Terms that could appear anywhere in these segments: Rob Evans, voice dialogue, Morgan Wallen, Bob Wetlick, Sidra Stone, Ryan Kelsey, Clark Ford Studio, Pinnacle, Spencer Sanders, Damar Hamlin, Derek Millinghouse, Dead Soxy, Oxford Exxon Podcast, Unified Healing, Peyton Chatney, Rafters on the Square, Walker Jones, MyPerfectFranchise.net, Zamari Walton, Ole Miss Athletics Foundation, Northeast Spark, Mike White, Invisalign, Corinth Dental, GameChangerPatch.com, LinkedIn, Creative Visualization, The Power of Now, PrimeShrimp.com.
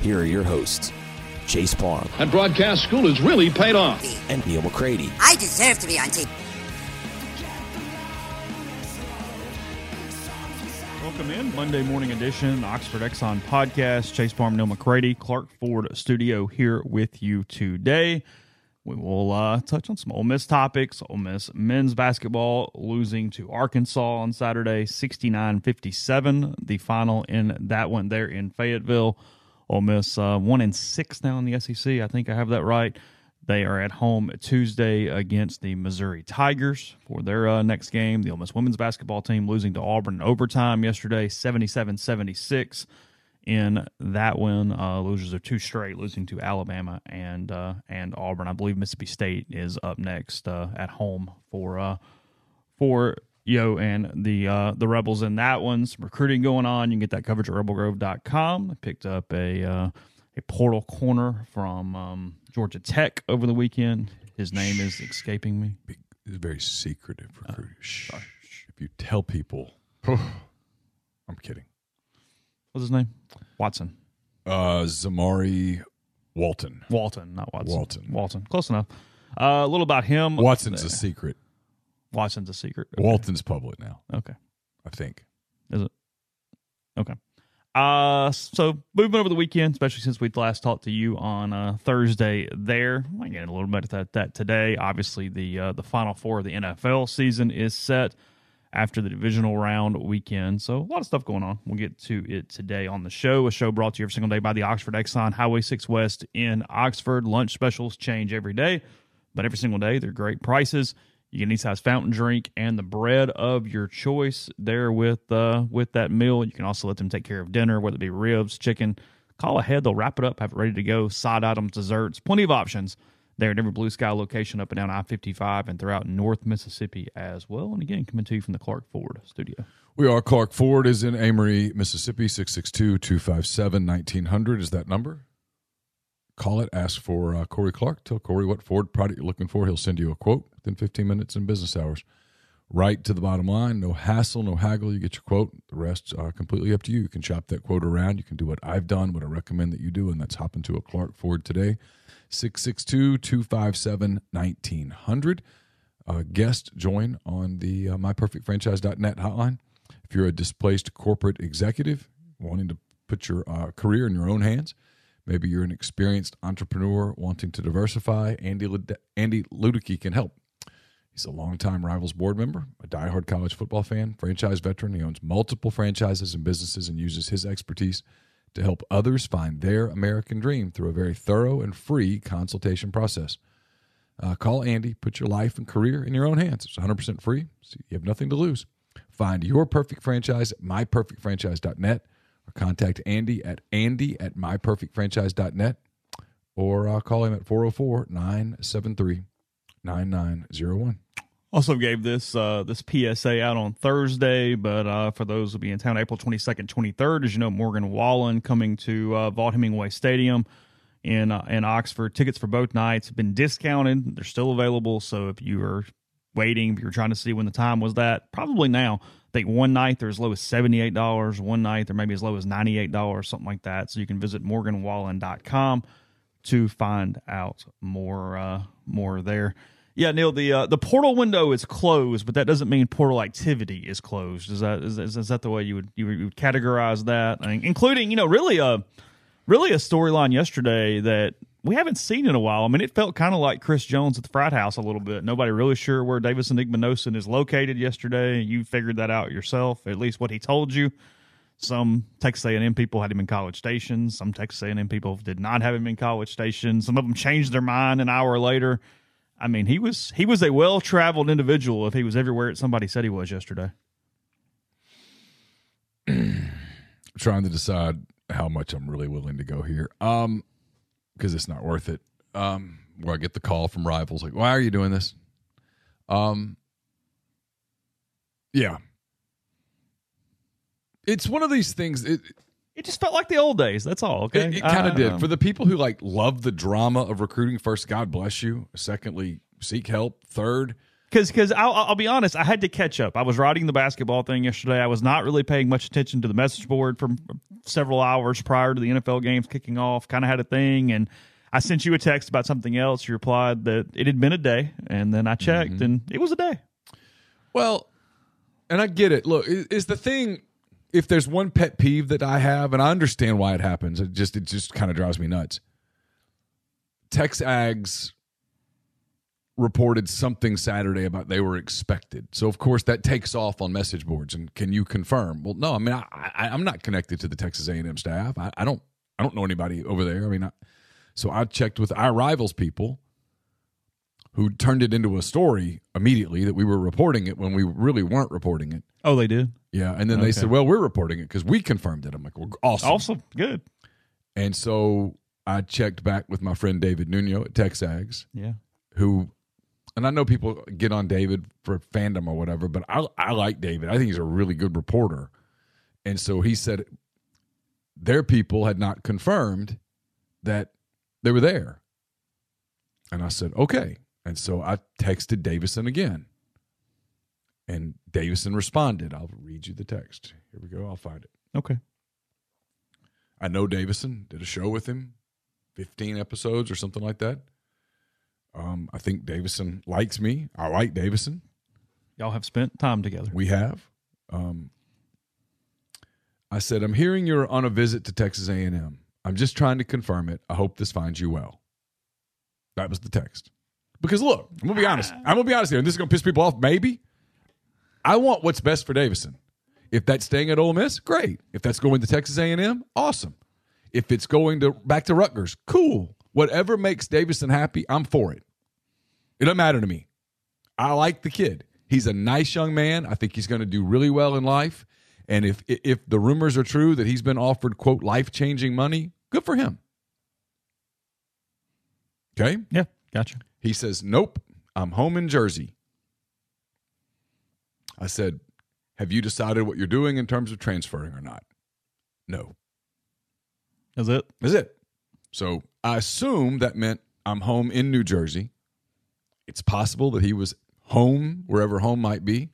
here are your hosts, Chase Palm. That broadcast school has really paid off. And Neil McCready. I deserve to be on TV. Welcome in, Monday morning edition, Oxford Exxon Podcast. Chase Palm, Neil McCready, Clark Ford Studio here with you today. We will touch on some Ole Miss topics. Ole Miss men's basketball losing to Arkansas on Saturday, 69-57, the final in that one there in Fayetteville. Ole Miss 1-6 now in the SEC. I think I have that right. They are at home Tuesday against the Missouri Tigers for their next game. The Ole Miss women's basketball team losing to Auburn in overtime yesterday, 77-76. In that win, losers are two straight, losing to Alabama and Auburn. I believe Mississippi State is up next at home for Yo and the Rebels in that one. Some recruiting going on. You can get that coverage at rebelgrove.com. I picked up a portal corner from Georgia Tech over the weekend. His name is escaping me. He's a very secretive recruiter. If you tell people, I'm kidding. What's his name? Watson. Zamari Walton. Walton, not Watson. Walton. Close enough. A little about him. Watson's a secret. Okay. Walton's public now. Okay. I think. Is it? Okay. So moving over the weekend, especially since we last talked to you on Thursday there. I might get a little bit of that today. Obviously, the Final Four of the NFL season is set after the divisional round weekend. So a lot of stuff going on. We'll get to it today on the show, a show brought to you every single day by the Oxford Exxon, Highway 6 West in Oxford. Lunch specials change every day, but every single day they're great prices. You get an East Side's fountain drink and the bread of your choice there with that meal. You can also let them take care of dinner, whether it be ribs, chicken. Call ahead. They'll wrap it up, have it ready to go. Side items, desserts, plenty of options. They're at every Blue Sky location up and down I-55 and throughout North Mississippi as well. And again, coming to you from the Clark Ford Studio. We are. Clark Ford is in Amory, Mississippi. 662-257-1900 is that number. Call it. Ask for Corey Clark. Tell Corey what Ford product you're looking for. He'll send you a quote within 15 minutes in business hours. Right to the bottom line. No hassle, no haggle. You get your quote. The rest are completely up to you. You can shop that quote around. You can do what I've done, what I recommend that you do, and that's hop into a Clark Ford today. 662-257-1900. Guest join on the MyPerfectFranchise.net hotline. If you're a displaced corporate executive wanting to put your career in your own hands, maybe you're an experienced entrepreneur wanting to diversify, Andy Ludicky can help. He's a longtime Rivals board member, a diehard college football fan, franchise veteran. He owns multiple franchises and businesses and uses his expertise to help others find their American dream through a very thorough and free consultation process. Call Andy. Put your life and career in your own hands. It's 100% free, so you have nothing to lose. Find your perfect franchise at myperfectfranchise.net or contact Andy at andy@myperfectfranchise.net or call him at 404-973-9901. Also gave this this PSA out on Thursday, but for those who will be in town, April 22nd, 23rd, as you know, Morgan Wallen coming to Vaught Hemingway Stadium in Oxford. Tickets for both nights have been discounted. They're still available, so if you are waiting, if you're trying to see when the time was that, probably now. I think one night they're as low as $78. One night they're maybe as low as $98, something like that. So you can visit morganwallen.com to find out more there. Yeah, Neil, the portal window is closed, but that doesn't mean portal activity is closed. Is that the way you would categorize that? I mean, including, really a storyline yesterday that we haven't seen in a while. I mean, it felt kind of like Chris Jones at the frat house a little bit. Nobody really sure where Davison Igbinosun is located yesterday. You figured that out yourself, at least what he told you. Some Texas A&M people had him in College Station. Some Texas A&M people did not have him in College Station. Some of them changed their mind an hour later. I mean, he was a well-traveled individual if he was everywhere that somebody said he was yesterday. Trying to decide how much I'm really willing to go here. Because it's not worth it. Where I get the call from rivals, like, why are you doing this? Yeah. It's one of these things. It just felt like the old days. That's all, okay? It kind of did. For the people who, love the drama of recruiting, first, God bless you. Secondly, seek help. Third. Because I'll be honest, I had to catch up. I was writing the basketball thing yesterday. I was not really paying much attention to the message board from several hours prior to the NFL games kicking off. Kind of had a thing, and I sent you a text about something else. You replied that it had been a day, and then I checked, and it was a day. Well, and I get it. Look, it's the thing. If there's one pet peeve that I have, and I understand why it happens, it just kind of drives me nuts. Tex Ags reported something Saturday about they were expected. So, of course, that takes off on message boards. And can you confirm? Well, no, I mean, I'm not connected to the Texas A&M staff. I don't know anybody over there. I mean, so I checked with our rivals people who turned it into a story immediately that we were reporting it when we really weren't reporting it. Oh, they did? Yeah, and then okay. They said, well, we're reporting it because we confirmed it. I'm like, well, awesome. Awesome, good. And so I checked back with my friend David Nuno at Texags. Yeah. Who, and I know people get on David for fandom or whatever, but I like David. I think he's a really good reporter. And so he said their people had not confirmed that they were there. And I said, okay. And so I texted Davison again. And Davison responded. I'll read you the text. Here we go. I'll find it. Okay. I know Davison. Did a show with him, 15 episodes or something like that. I think Davison likes me. I like Davison. Y'all have spent time together. We have. I said, I'm hearing you're on a visit to Texas A&M. I'm just trying to confirm it. I hope this finds you well. That was the text. Because, look, I'm going to be honest. I'm going to be honest here, and this is going to piss people off, maybe. I want what's best for Davison. If that's staying at Ole Miss, great. If that's going to Texas A&M, awesome. If it's going to back to Rutgers, cool. Whatever makes Davison happy, I'm for it. It doesn't matter to me. I like the kid. He's a nice young man. I think he's going to do really well in life. And if the rumors are true that he's been offered, quote, life-changing money, good for him. Okay? Yeah, gotcha. He says, nope, I'm home in Jersey. I said, have you decided what you're doing in terms of transferring or not? No. That's it? That's it. So I assume that meant I'm home in New Jersey. It's possible that he was home, wherever home might be.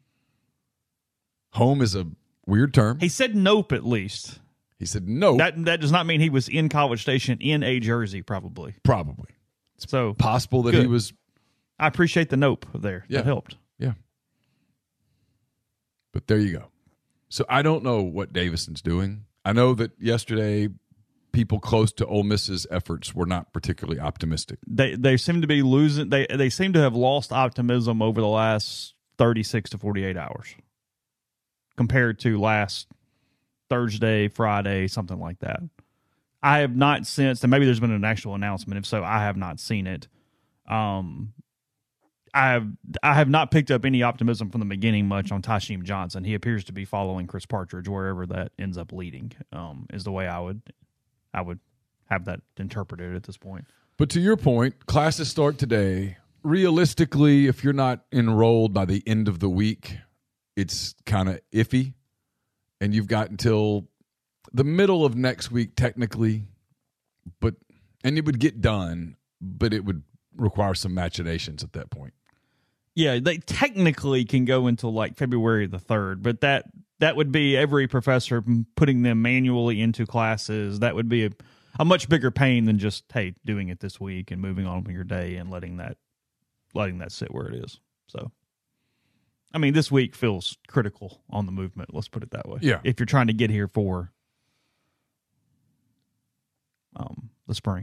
Home is a weird term. He said nope, at least. He said nope. That does not mean he was in College Station in a jersey, probably. Probably. It's so possible that good. He was. I appreciate the nope there. Yeah. That helped. Yeah. But there you go. So I don't know what Davison's doing. I know that yesterday people close to Ole Miss's efforts were not particularly optimistic. They seem to be losing. They seem to have lost optimism over the last 36 to 48 hours compared to last Thursday, Friday, something like that. I have not sensed, and maybe there's been an actual announcement. If so, I have not seen it. I have not picked up any optimism from the beginning much on Tysheem Johnson. He appears to be following Chris Partridge wherever that ends up leading, is the way I would have that interpreted at this point. But to your point, classes start today. Realistically, if you're not enrolled by the end of the week, it's kind of iffy. And you've got until the middle of next week, technically. And it would get done, but it would require some machinations at that point. Yeah, they technically can go until like February the 3rd, but that would be every professor putting them manually into classes. That would be a much bigger pain than just, hey, doing it this week and moving on with your day and letting that sit where it is. So, I mean, this week feels critical on the movement. Let's put it that way. Yeah. If you're trying to get here for the spring.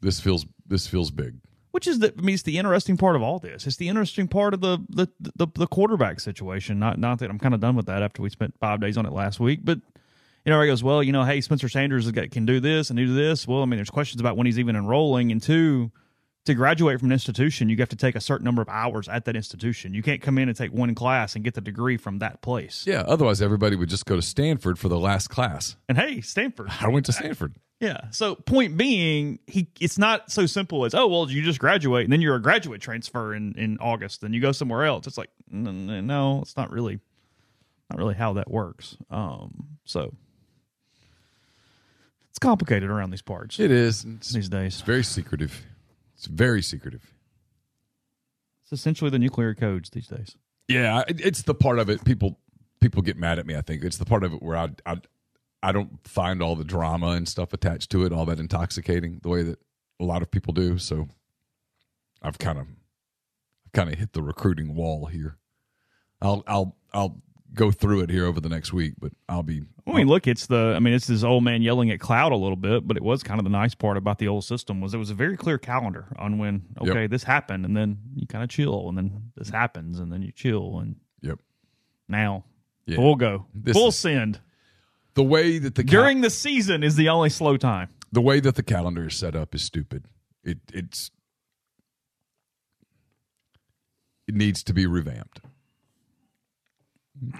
This feels big. Which is it's the interesting part of all this. It's the interesting part of the quarterback situation. Not that I'm kind of done with that after we spent 5 days on it last week. But, you know, everybody goes, well, you know, hey, Spencer Sanders can do this and do this. Well, I mean, there's questions about when he's even enrolling. And two, to graduate from an institution, you have to take a certain number of hours at that institution. You can't come in and take one class and get the degree from that place. Yeah, otherwise everybody would just go to Stanford for the last class. And hey, Stanford. I went to Stanford. Yeah. So point being, it's not so simple as, oh, well, you just graduate and then you're a graduate transfer in August and you go somewhere else. It's like, no, it's not really how that works. So it's complicated around these parts. It is. These days. It's very secretive. It's very secretive. It's essentially the nuclear codes these days. Yeah. It's the part of it. People get mad at me. I think it's the part of it where I don't find all the drama and stuff attached to it, all that intoxicating, the way that a lot of people do. So I've kind of hit the recruiting wall here. I'll go through it here over the next week, but I'll be. I mean, look, it's this old man yelling at cloud a little bit, but it was kind of the nice part about the old system was it was a very clear calendar on when, okay, This happened, and then you kind of chill, and then this happens, and then you chill, and now we'll go full send. The way that during the season is the only slow time. The way that the calendar is set up is stupid. It needs to be revamped.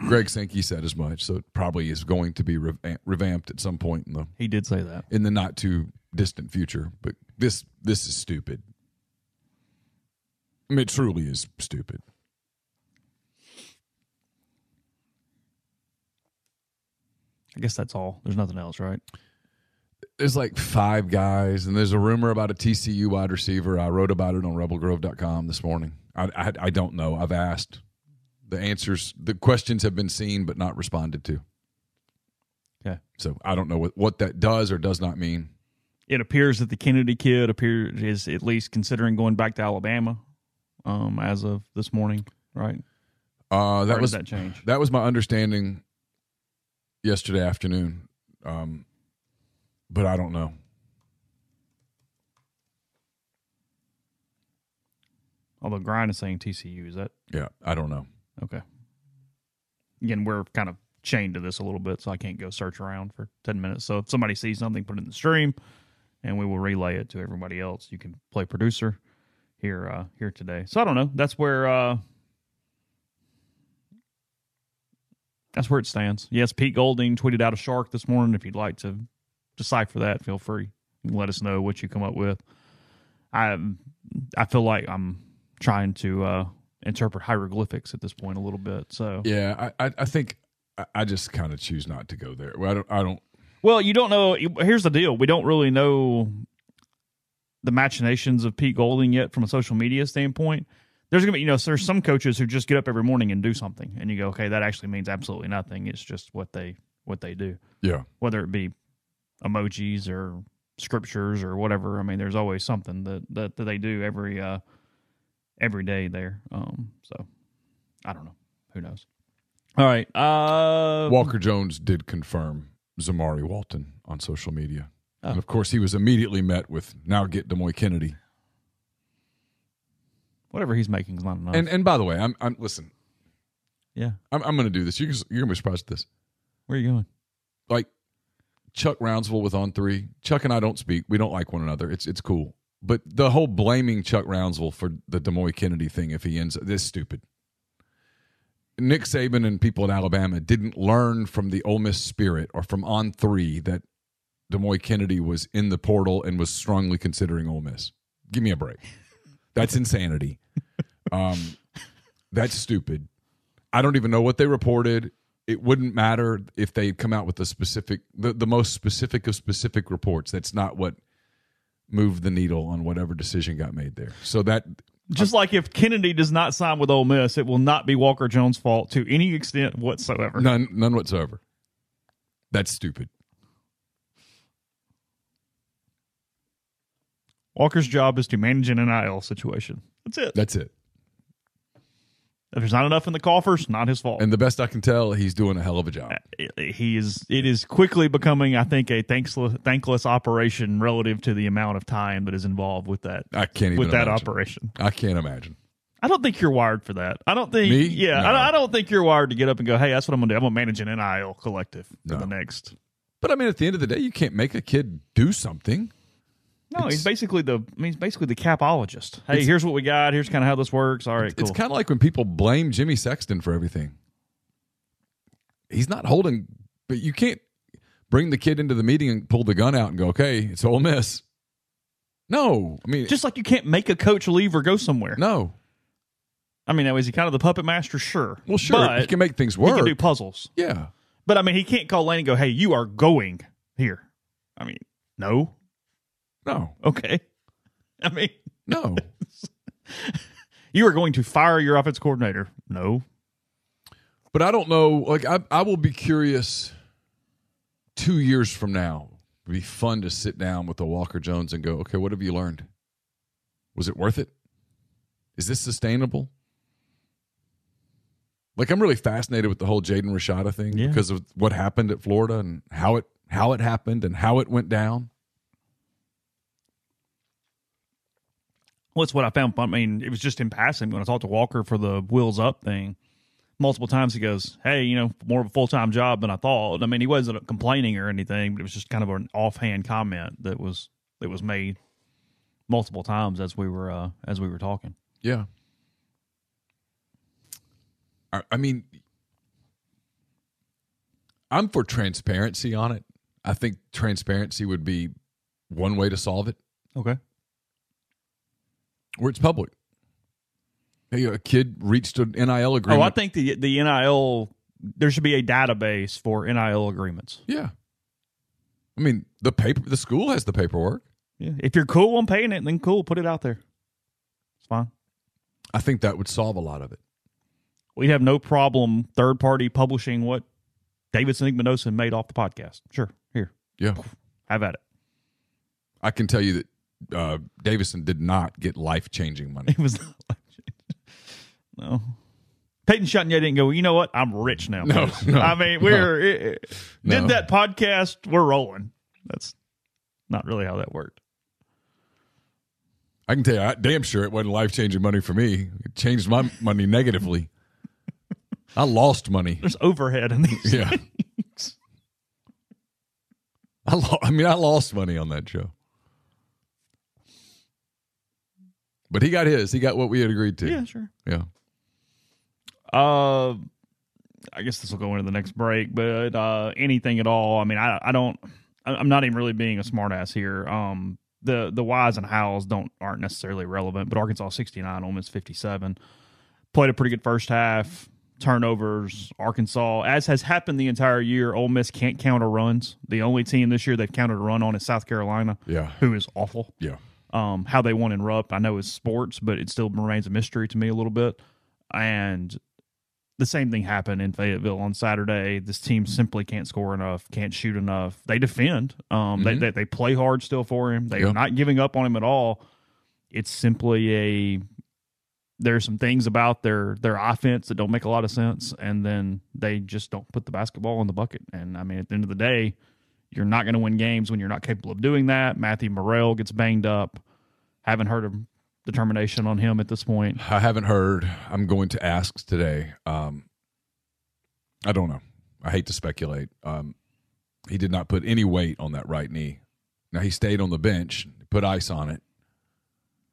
Greg Sankey said as much, so it probably is going to be revamped at some point He did say that in the not too distant future. But this is stupid. I mean, it truly is stupid. I guess that's all. There's nothing else, right? There's like five guys, and there's a rumor about a TCU wide receiver. I wrote about it on rebelgrove.com this morning. I don't know. I've asked. The answers, the questions have been seen but not responded to. Okay. So I don't know what that does or does not mean. It appears that the Kennedy kid is at least considering going back to Alabama as of this morning, right? That change? That was my understanding yesterday afternoon, but I don't know. Although Grind is saying TCU, is that? Yeah, I don't know. Okay. Again, we're kind of chained to this a little bit, so I can't go search around for 10 minutes. So if somebody sees something, put it in the stream, and we will relay it to everybody else. You can play producer here today. So I don't know. That's where it stands. Yes, Pete Golding tweeted out a shark this morning. If you'd like to decipher that, feel free. You can let us know what you come up with. I feel like I'm trying to interpret hieroglyphics at this point a little bit. So yeah, I think I just kind of choose not to go there. I don't. Well, you don't know. Here's the deal: we don't really know the machinations of Pete Golding yet from a social media standpoint. There's going to be, so there's some coaches who just get up every morning and do something, and you go, okay, that actually means absolutely nothing. It's just what they do. Yeah. Whether it be emojis or scriptures or whatever. I mean, there's always something that they do every day there. So I don't know. Who knows? All right. Walker Jones did confirm Zamari Walton on social media. Oh. And of course he was immediately met with, now get DeMoy Kennedy. Whatever he's making is not enough. And by the way, I'm listen. Yeah, I'm going to do this. You're going to be surprised at this. Where are you going? Like Chuck Roundsville with On3. Chuck and I don't speak. We don't like one another. It's cool. But the whole blaming Chuck Roundsville for the DeMoy Kennedy thing, if he ends up this stupid. Nick Saban and people at Alabama didn't learn from the Ole Miss spirit or from On3 that DeMoy Kennedy was in the portal and was strongly considering Ole Miss. Give me a break. That's insanity. That's stupid. I don't even know what they reported. It wouldn't matter if they come out with the most specific of specific reports. That's not what moved the needle on whatever decision got made there. So that Just like if Kennedy does not sign with Ole Miss, it will not be Walker Jones' fault to any extent whatsoever. None whatsoever. That's stupid. Walker's job is to manage an NIL situation. That's it. That's it. If there's not enough in the coffers, not his fault. And the best I can tell, he's doing a hell of a job. It is quickly becoming, I think, a thankless operation relative to the amount of time that is involved with that. I can't even with that imagine. Operation. I can't imagine. I don't think you're wired for that. I don't think. Me? Yeah, no. I don't think you're wired to get up and go, "Hey, that's what I'm going to do. I'm going to manage an NIL collective for the next." But I mean, at the end of the day, you can't make a kid do something. No, he's basically the capologist. Hey, here's what we got. Here's kind of how this works. All right, cool. It's kind of like when people blame Jimmy Sexton for everything. He's not holding, but you can't bring the kid into the meeting and pull the gun out and go, okay, it's Ole Miss. No. I mean, just like you can't make a coach leave or go somewhere. No. I mean, now, is he kind of the puppet master? Sure. Well, sure. But he can make things work. He can do puzzles. Yeah. But, I mean, he can't call Lane and go, hey, you are going here. I mean, no. No. Okay. I mean, no. You are going to fire your offensive coordinator. No. But I don't know. Like, I will be curious 2 years from now. It would be fun to sit down with the Walker Jones and go, okay, what have you learned? Was it worth it? Is this sustainable? Like, I'm really fascinated with the whole Jaden Rashada thing because of what happened at Florida and how it happened and how it went down. Well, it's what I found fun. I mean, it was just in passing when I talked to Walker for the Wheels Up thing. Multiple times he goes, hey, you know, more of a full-time job than I thought. I mean, he wasn't complaining or anything, but it was just kind of an offhand comment that was made multiple times as we were talking. Yeah. I mean, I'm for transparency on it. I think transparency would be one way to solve it. Okay. Where it's public. Hey, a kid reached an NIL agreement. Oh, I think the NIL, there should be a database for NIL agreements. Yeah. I mean, the school has the paperwork. Yeah. If you're cool on paying it, then cool, put it out there. It's fine. I think that would solve a lot of it. We have no problem third-party publishing what Davison Igbinosun made off the podcast. Sure. Here. Yeah. Have at it. I can tell you that Davison did not get life-changing money. It was not life-changing. No. Peyton Chatney didn't go, you know what? I'm rich now. No. I mean, did that podcast, we're rolling. That's not really how that worked. I can tell you, I damn sure it wasn't life-changing money for me. It changed my money negatively. I lost money. There's overhead in these things. I lost money on that show. But he got his. He got what we had agreed to. Yeah, sure. Yeah. I guess this will go into the next break, but anything at all. I mean, I'm not even really being a smartass here. The whys and hows aren't necessarily relevant, but Arkansas 69, Ole Miss 57. Played a pretty good first half. Turnovers, Arkansas. As has happened the entire year, Ole Miss can't counter runs. The only team this year they've countered a run on is South Carolina, who is awful. Yeah. How they won in Rupp, I know, is sports, but it still remains a mystery to me a little bit. And the same thing happened in Fayetteville on Saturday. This team simply can't score enough, can't shoot enough. They defend. They play hard still for him. They are not giving up on him at all. It's simply there's some things about their offense that don't make a lot of sense, and then they just don't put the basketball in the bucket. And, I mean, at the end of the day, you're not going to win games when you're not capable of doing that. Matthew Morrell gets banged up. Haven't heard of determination on him at this point. I haven't heard. I'm going to ask today. I don't know. I hate to speculate. He did not put any weight on that right knee. Now, he stayed on the bench, put ice on it.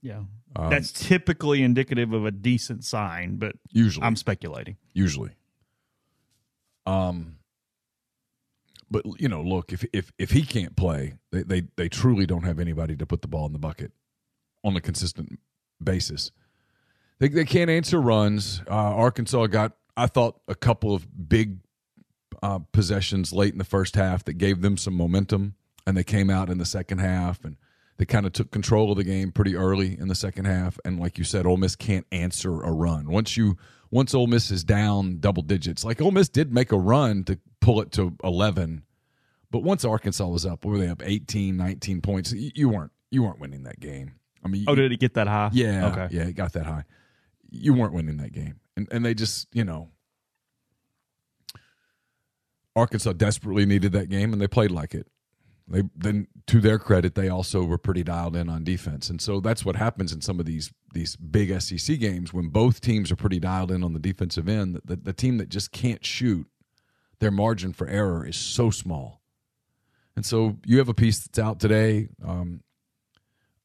Yeah. That's typically indicative of a decent sign, but usually I'm speculating. Usually. But, you know, look, if he can't play, they truly don't have anybody to put the ball in the bucket on a consistent basis. They can't answer runs. Arkansas got, I thought, a couple of big possessions late in the first half that gave them some momentum, and they came out in the second half, and They kind of took control of the game pretty early in the second half. And like you said, Ole Miss can't answer a run. Once Ole Miss is down double digits, like Ole Miss did make a run to pull it to 11. But once Arkansas was up, were they up 18, 19 points? You weren't winning that game. I mean, did it get that high? Yeah. Okay. Yeah, it got that high. You weren't winning that game. And they just, you know, Arkansas desperately needed that game, and they played like it. Then, to their credit, they also were pretty dialed in on defense. And so that's what happens in some of these big SEC games when both teams are pretty dialed in on the defensive end. The team that just can't shoot, their margin for error is so small. And so you have a piece that's out today.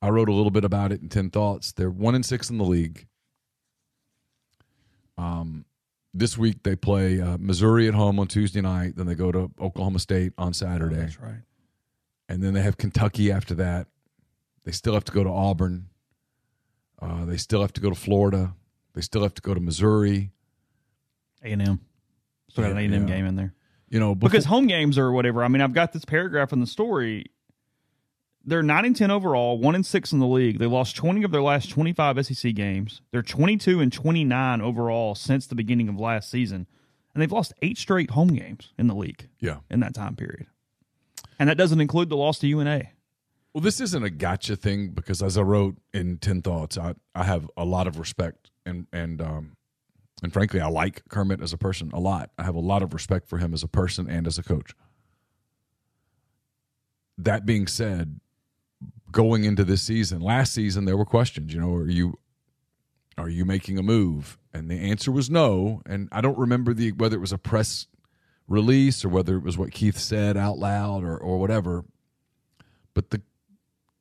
I wrote a little bit about it in 10 Thoughts. They're 1-6 in the league. This week they play Missouri at home on Tuesday night. Then they go to Oklahoma State on Saturday. Oh, that's right. And then they have Kentucky after that. They still have to go to Auburn. They still have to go to Florida. They still have to go to Missouri. A&M. Still got an A&M game in there. You know, because home games or whatever. I mean, I've got this paragraph in the story. They're 9-10 overall, 1-6 in the league. They lost 20 of their last 25 SEC games. They're 22-29 overall since the beginning of last season. And they've lost 8 straight home games in the league. Yeah. In that time period. And that doesn't include the loss to UNA. Well, this isn't a gotcha thing because, as I wrote in 10 Thoughts, I have a lot of respect and frankly, I like Kermit as a person a lot. I have a lot of respect for him as a person and as a coach. That being said, going into this season, last season there were questions. You know, are you making a move? And the answer was no. And I don't remember whether it was a press release or whether it was what Keith said out loud or whatever. But the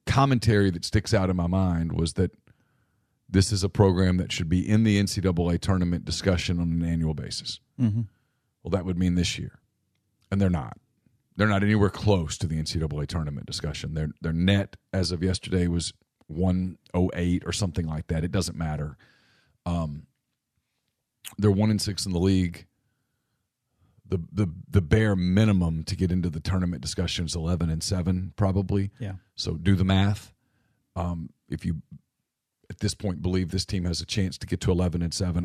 commentary that sticks out in my mind was that this is a program that should be in the NCAA tournament discussion on an annual basis. Mm-hmm. Well, that would mean this year. And they're not. They're not anywhere close to the NCAA tournament discussion. Their net as of yesterday was 108 or something like that. It doesn't matter. They're 1-6 in the league. The bare minimum to get into the tournament discussion is 11-7 probably. Yeah. So do the math. If you at this point believe this team has a chance to get to 11-7,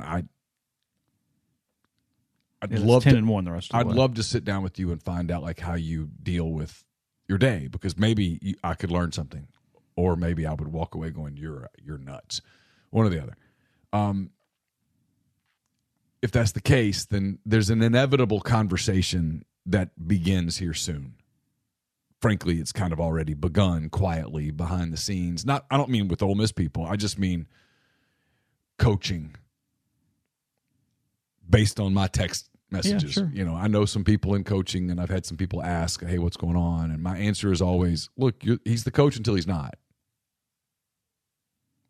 I'd love 10-1 the rest of the way. I'd love to sit down with you and find out like how you deal with your day, because maybe I could learn something, or maybe I would walk away going you're nuts, one or the other. If that's the case, then there's an inevitable conversation that begins here soon. Frankly, it's kind of already begun quietly behind the scenes. I don't mean with Ole Miss people. I just mean coaching. Based on my text messages, yeah, sure. You know, I know some people in coaching, and I've had some people ask, "Hey, what's going on?" And my answer is always, "Look, he's the coach until he's not."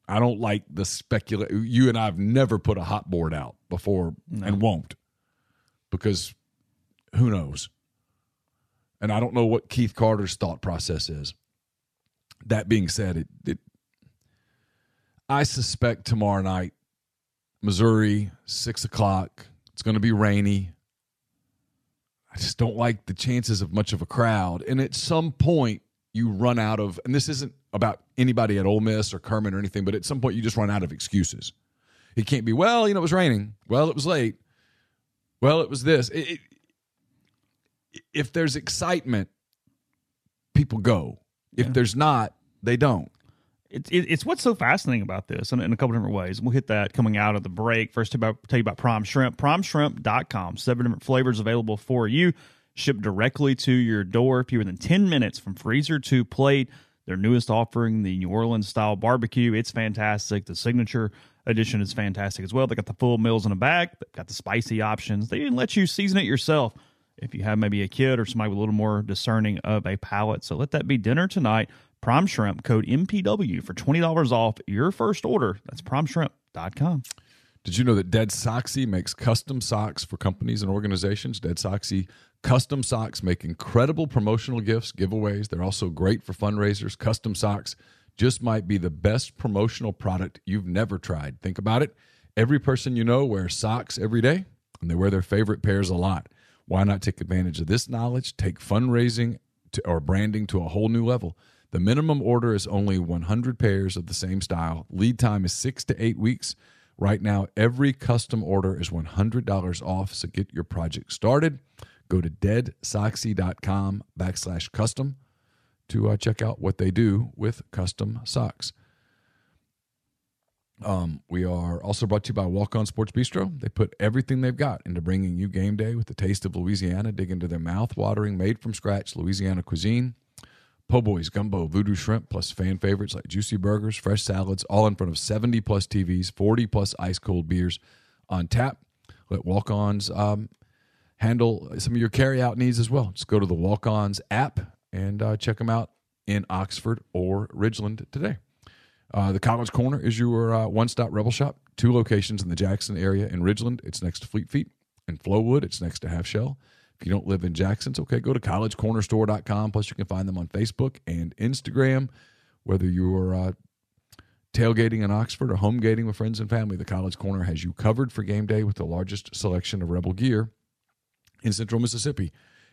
I don't like the speculate. You and I have never put a hot board out before, and won't, because who knows? And I don't know what Keith Carter's thought process is. That being said, I suspect tomorrow night. Missouri, 6 o'clock. It's going to be rainy. I just don't like the chances of much of a crowd. And at some point, you run out of, and this isn't about anybody at Ole Miss or Kermit or anything, but at some point, you just run out of excuses. It can't be, well, you know, it was raining. Well, it was late. Well, it was this. If there's excitement, people go. If there's not, they don't. It's what's so fascinating about this in a couple different ways. We'll hit that coming out of the break. First, tell you about Prime Shrimp. PrimeShrimp.com. 7 different flavors available for you. Shipped directly to your door. Fewer than 10 minutes from freezer to plate. Their newest offering, the New Orleans-style barbecue. It's fantastic. The signature edition is fantastic as well. They got the full meals in the bag. They've got the spicy options. They even let you season it yourself if you have maybe a kid or somebody with a little more discerning of a palate. So let that be dinner tonight. Prime Shrimp, code MPW for $20 off your first order. That's PrimeShrimp.com. Did you know that Dead Soxy makes custom socks for companies and organizations? Dead Soxy custom socks make incredible promotional gifts, giveaways. They're also great for fundraisers. Custom socks just might be the best promotional product you've never tried. Think about it. Every person you know wears socks every day, and they wear their favorite pairs a lot. Why not take advantage of this knowledge? Take fundraising or branding to a whole new level. The minimum order is only 100 pairs of the same style. Lead time is 6 to 8 weeks. Right now, every custom order is $100 off, so get your project started. Go to deadsoxy.com/custom to check out what they do with custom socks. We are also brought to you by Walk-On Sports Bistro. They put everything they've got into bringing you game day with the taste of Louisiana. Dig into their mouth-watering, made-from-scratch Louisiana cuisine. Po' boys, gumbo, voodoo shrimp, plus fan favorites like juicy burgers, fresh salads, all in front of 70-plus TVs, 40-plus ice-cold beers on tap. Let Walk-Ons handle some of your carry-out needs as well. Just go to the Walk-Ons app and check them out in Oxford or Ridgeland today. The College Corner is your one-stop rebel shop. 2 locations in the Jackson area. In Ridgeland, it's next to Fleet Feet. In Flowood, it's next to Half Shell. If you don't live in Jackson, it's okay. Go to collegecornerstore.com. Plus, you can find them on Facebook and Instagram. Whether you're tailgating in Oxford or homegating with friends and family, the College Corner has you covered for game day with the largest selection of rebel gear in central Mississippi.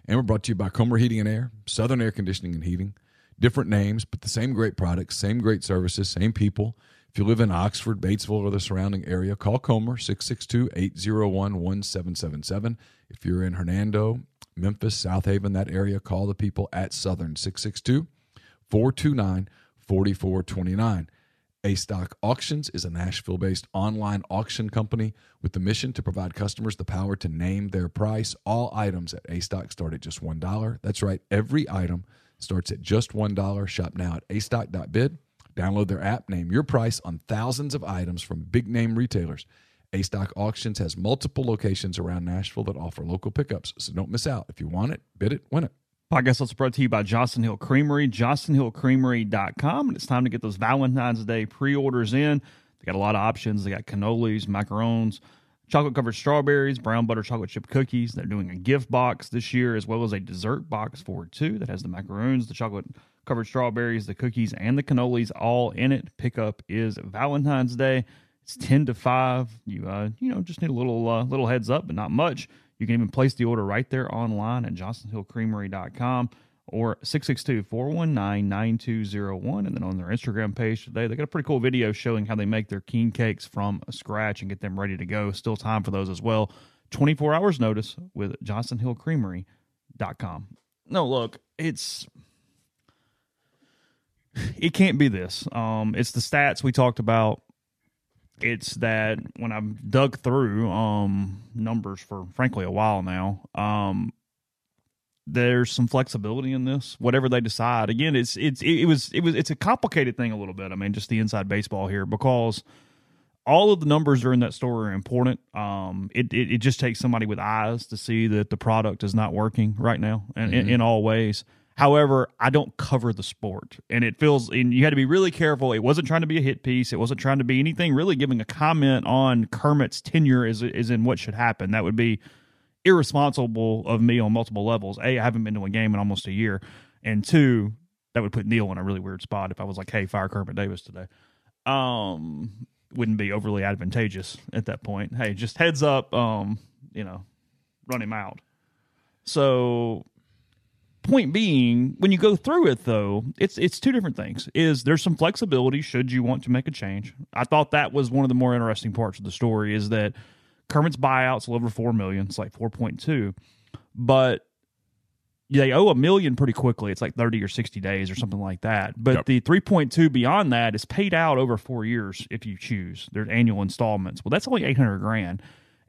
And we're brought to you by Comer Heating and Air, Southern Air Conditioning and Heating. Different names, but the same great products, same great services, same people. If you live in Oxford, Batesville, or the surrounding area, call Comer, 662-801-1777. If you're in Hernando, Memphis, South Haven, that area, call the people at Southern, 662-429-4429. A-Stock Auctions is a Nashville-based online auction company with the mission to provide customers the power to name their price. All items at A-Stock start at just $1. That's right, every item starts at just $1. Shop now at astock.bid. Download their app. Name your price on thousands of items from big-name retailers. A-Stock Auctions has multiple locations around Nashville that offer local pickups, so don't miss out. If you want it, bid it, win it. Podcast also brought to you by Johnson Hill Creamery, johnsonhillcreamery.com. And it's time to get those Valentine's Day pre-orders in. They got a lot of options. They got cannolis, macarons, chocolate-covered strawberries, brown butter chocolate chip cookies. They're doing a gift box this year as well as a dessert box for two that has the macaroons, the chocolate-covered strawberries, the cookies, and the cannolis all in it. Pickup is Valentine's Day. It's 10 to 5. You just need a little heads up, but not much. You can even place the order right there online at johnsonhillcreamery.com or 662-419-9201. And then on their Instagram page today, they got a pretty cool video showing how they make their king cakes from scratch and get them ready to go. Still time for those as well. 24 hours notice with johnsonhillcreamery.com. No, look, it can't be this. It's the stats we talked about. It's that when I've dug through numbers for, frankly, a while now, there's some flexibility in this. Whatever they decide, again, it's a complicated thing a little bit. I mean, just the inside baseball here, because all of the numbers during that story are important. It just takes somebody with eyes to see that the product is not working right now, and in all ways. However, I don't cover the sport, and you had to be really careful. It wasn't trying to be a hit piece. It wasn't trying to be anything really giving a comment on Kermit's tenure is in what should happen. That would be irresponsible of me on multiple levels. A, I haven't been to a game in almost a year, and 2, that would put Neil in a really weird spot if I was like, hey, fire Kermit Davis today. Wouldn't be overly advantageous at that point. Hey, just heads up, run him out. So, point being, when you go through it, though, it's two different things. Is there's some flexibility should you want to make a change. I thought that was one of the more interesting parts of the story, is that Kermit's buyout's a little over $4 million. It's like 4.2. But they owe $1 million pretty quickly. It's like 30 or 60 days or something like that. But yep, the 3.2 beyond that is paid out over 4 years if you choose. They're annual installments. Well, that's only $800,000.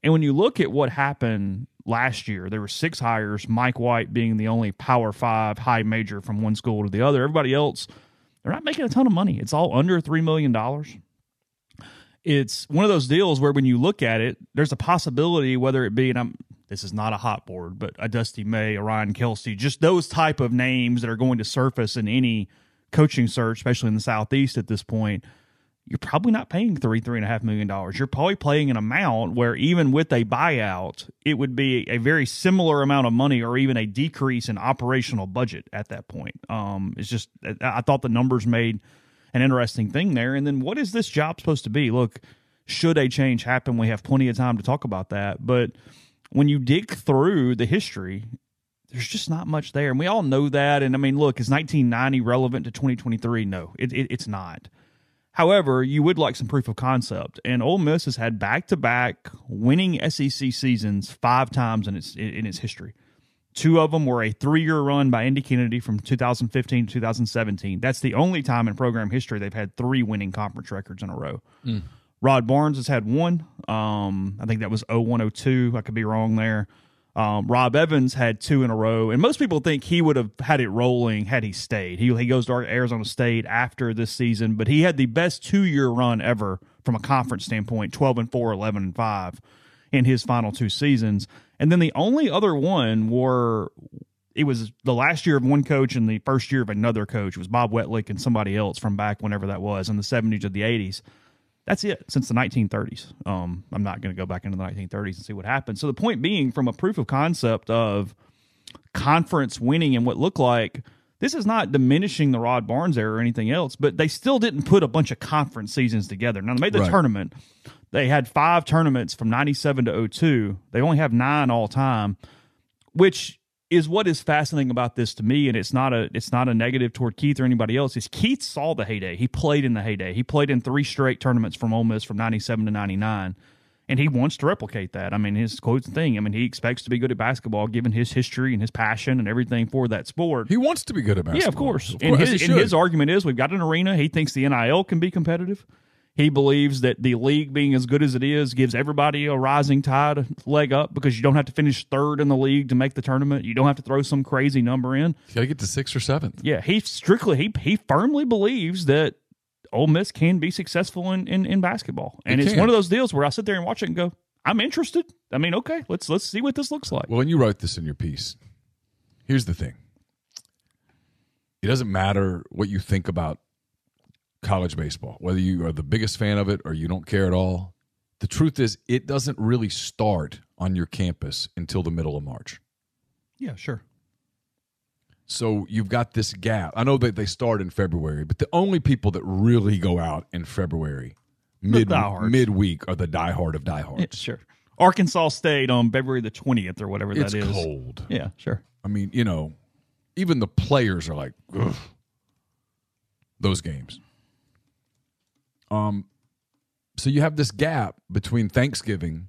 And when you look at what happened last year, there were 6 hires, Mike White being the only Power 5 high major from one school to the other. Everybody else, they're not making a ton of money. It's all under $3 million. It's one of those deals where when you look at it, there's a possibility, whether it be, this is not a hot board, but a Dusty May, a Ryan Kelsey, just those type of names that are going to surface in any coaching search, especially in the Southeast at this point. You're probably not paying $3.5 million. You're probably paying an amount where even with a buyout, it would be a very similar amount of money or even a decrease in operational budget at that point. It's just, I thought the numbers made an interesting thing there. And then what is this job supposed to be? Look, should a change happen, we have plenty of time to talk about that. But when you dig through the history, there's just not much there. And we all know that. And I mean, look, is 1990 relevant to 2023? No, it's not. However, you would like some proof of concept. And Ole Miss has had back-to-back winning SEC seasons 5 times in its history. 2 of them were a 3-year run by Indy Kennedy from 2015 to 2017. That's the only time in program history they've had 3 winning conference records in a row. Mm. Rod Barnes has had 1. I think that was 01-02. I could be wrong there. Rob Evans had 2 in a row, and most people think he would have had it rolling had he stayed. He goes to Arizona State after this season, but he had the best 2-year run ever from a conference standpoint, 12-4, 11-5 in his final 2 seasons. And then the only other one it was the last year of one coach and the first year of another coach. It was Bob Wetlick and somebody else from back whenever that was, in the 70s or the 80s. That's it, since the 1930s. I'm not going to go back into the 1930s and see what happened. So the point being, from a proof of concept of conference winning and what looked like, this is not diminishing the Rod Barnes era or anything else, but they still didn't put a bunch of conference seasons together. Now, they made the tournament. They had 5 tournaments from 97 to 02. They only have 9 all time, which is what is fascinating about this to me, and it's not a negative toward Keith or anybody else, is Keith saw the heyday. He played in the heyday. He played in 3 straight tournaments from Ole Miss from 97 to 99, and he wants to replicate that. I mean, his quote's thing. I mean, he expects to be good at basketball given his history and his passion and everything for that sport. He wants to be good at basketball. Yeah, of course. And his argument is, we've got an arena. He thinks the NIL can be competitive. He believes that the league being as good as it is gives everybody a rising tide leg up, because you don't have to finish 3rd in the league to make the tournament. You don't have to throw some crazy number in. You got to get to 6th or 7th. Yeah, he firmly believes that Ole Miss can be successful in basketball. And it's one of those deals where I sit there and watch it and go, I'm interested. I mean, okay, let's see what this looks like. Well, and you wrote this in your piece. Here's the thing. It doesn't matter what you think about college baseball, whether you are the biggest fan of it or you don't care at all. The truth is, it doesn't really start on your campus until the middle of March. Yeah, sure. So you've got this gap. I know that they start in February, but the only people that really go out in February, midweek, are the diehard of diehards. Yeah, sure. Arkansas State on February the 20th or whatever that is. It's cold. Yeah, sure. I mean, you know, even the players are like, ugh, those games. So you have this gap between Thanksgiving,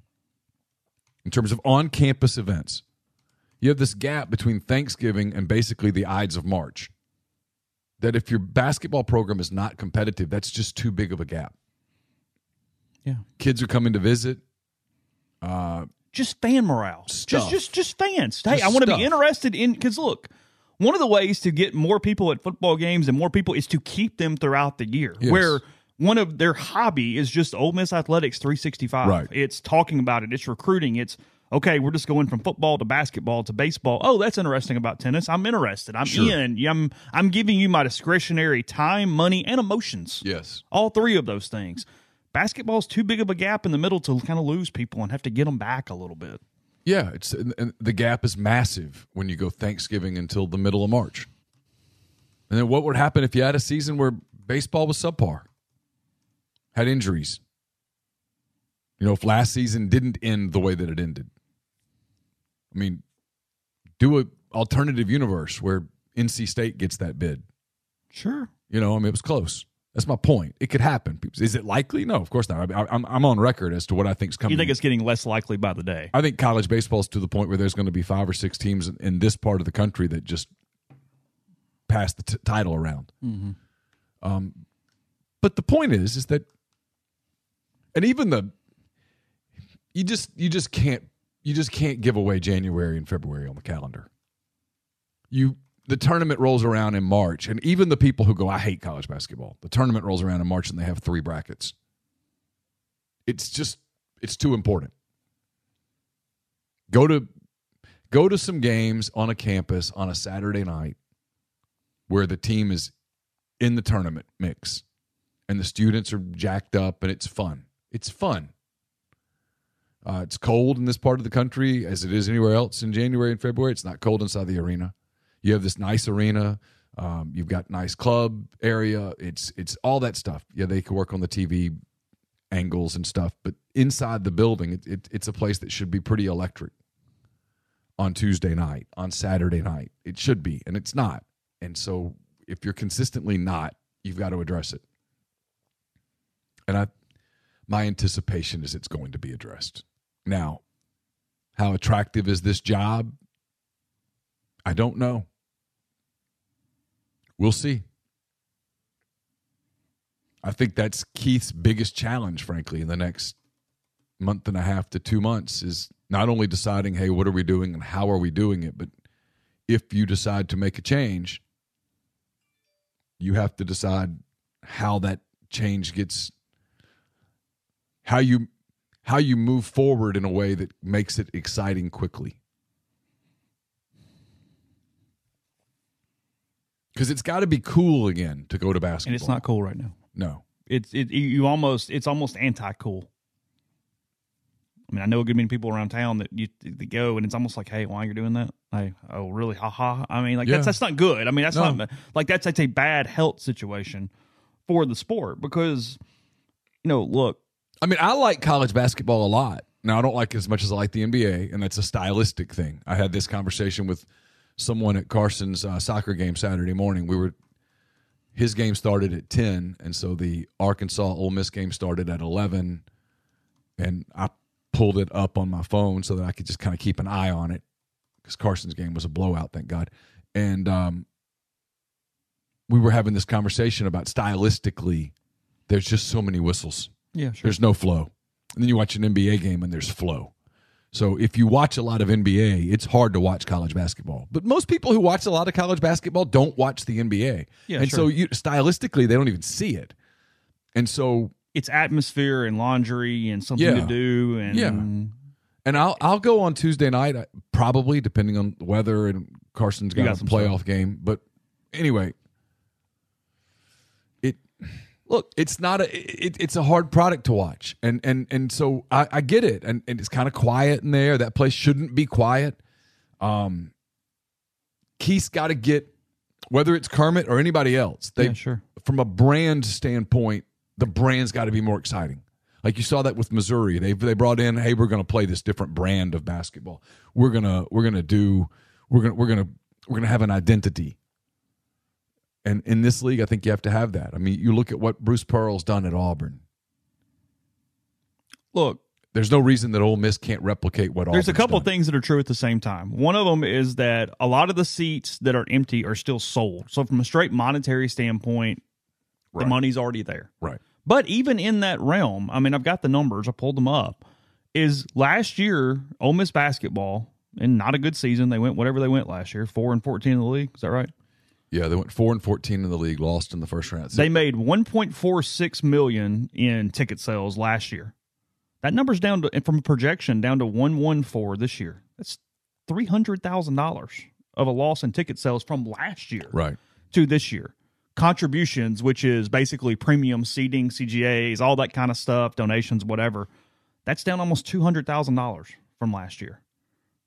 in terms of on-campus events, you have this gap between Thanksgiving and basically the Ides of March, that if your basketball program is not competitive, that's just too big of a gap. Yeah. Kids are coming to visit. Just fan morale. Stuff. Just fans. Hey, I want to be interested in, because look, one of the ways to get more people at football games and more people is to keep them throughout the year. Yes. Where one of their hobby is just Ole Miss Athletics 365. Right. It's talking about it. It's recruiting. It's, okay, we're just going from football to basketball to baseball. Oh, that's interesting about tennis. I'm interested. I'm sure. In. I'm giving you my discretionary time, money, and emotions. Yes. All 3 of those things. Basketball's too big of a gap in the middle to kind of lose people and have to get them back a little bit. Yeah, and the gap is massive when you go Thanksgiving until the middle of March. And then what would happen if you had a season where baseball was subpar? Had injuries. You know, if last season didn't end the way that it ended. I mean, do an alternative universe where NC State gets that bid. Sure. You know, I mean, it was close. That's my point. It could happen. Is it likely? No, of course not. I'm on record as to what I think is coming. You think it's getting less likely by the day? I think college baseball is to the point where there's going to be 5 or 6 teams in this part of the country that just pass the title around. Mm-hmm. But the point is that, and even you just can't give away January and February on the calendar. The tournament rolls around in March, and even the people who go, I hate college basketball, the tournament rolls around in March and they have 3 brackets. It's too important. Go to some games on a campus on a Saturday night where the team is in the tournament mix and the students are jacked up, and it's fun. It's fun. It's cold in this part of the country as it is anywhere else in January and February. It's not cold inside the arena. You have this nice arena. You've got nice club area. It's all that stuff. Yeah, they can work on the TV angles and stuff, but inside the building, it's a place that should be pretty electric. on Tuesday night, on Saturday night. It should be, and it's not. And so if you're consistently not, you've got to address it. And my anticipation is it's going to be addressed. Now, how attractive is this job? I don't know. We'll see. I think that's Keith's biggest challenge, frankly, in the next month and a half to 2 months, is not only deciding, hey, what are we doing and how are we doing it? But if you decide to make a change, you have to decide how that change gets, how you move forward in a way that makes it exciting quickly. Because it's got to be cool again to go to basketball. And it's not cool right now. No. It's almost anti-cool. I mean, I know a good many people around town that they go, and it's almost like, hey, why are you doing that? Hey, oh, really? Ha-ha. I mean, like, yeah. That's not good. I mean, that's not – like, that's a bad health situation for the sport because, you know, look. I mean, I like college basketball a lot. Now, I don't like it as much as I like the NBA, and that's a stylistic thing. I had this conversation with someone at Carson's soccer game Saturday morning. His game started at 10, and so the Arkansas-Ole Miss game started at 11, and I – pulled it up on my phone so that I could just kind of keep an eye on it because Carson's game was a blowout, thank God. And we were having this conversation about stylistically, there's just so many whistles. Yeah, sure. There's no flow. And then you watch an NBA game and there's flow. So if you watch a lot of NBA, it's hard to watch college basketball. But most people who watch a lot of college basketball don't watch the NBA. Yeah, and so stylistically, they don't even see it. And so it's atmosphere and laundry and something to do. And I'll go on Tuesday night, probably, depending on the weather, and Carson's got a playoff game. But anyway, it's a hard product to watch. And so I get it. And it's kind of quiet in there. That place shouldn't be quiet. Keith's got to get, whether it's Kermit or anybody else, from a brand standpoint, the brand's got to be more exciting. Like you saw that with Missouri, they brought in, hey, we're going to play this different brand of basketball. We're going to have an identity. And in this league, I think you have to have that. I mean, you look at what Bruce Pearl's done at Auburn. Look, there's no reason that Ole Miss can't replicate what Auburn's done. There's a couple of things that are true at the same time. One of them is that a lot of the seats that are empty are still sold. So from a straight monetary standpoint, the money's already there. Right. But even in that realm, I mean, I've got the numbers. I pulled them up. Is last year, Ole Miss basketball, and not a good season. They went whatever they went last year, 4-14 in the league. Is that right? Yeah, they went 4-14 in the league, lost in the first round. They made $1.46 million in ticket sales last year. That number's down to, from a projection, down to 114 this year. That's $300,000 of a loss in ticket sales from last year to this year. Contributions, which is basically premium seating, CGAs, all that kind of stuff, donations, whatever, that's down almost $200,000 from last year.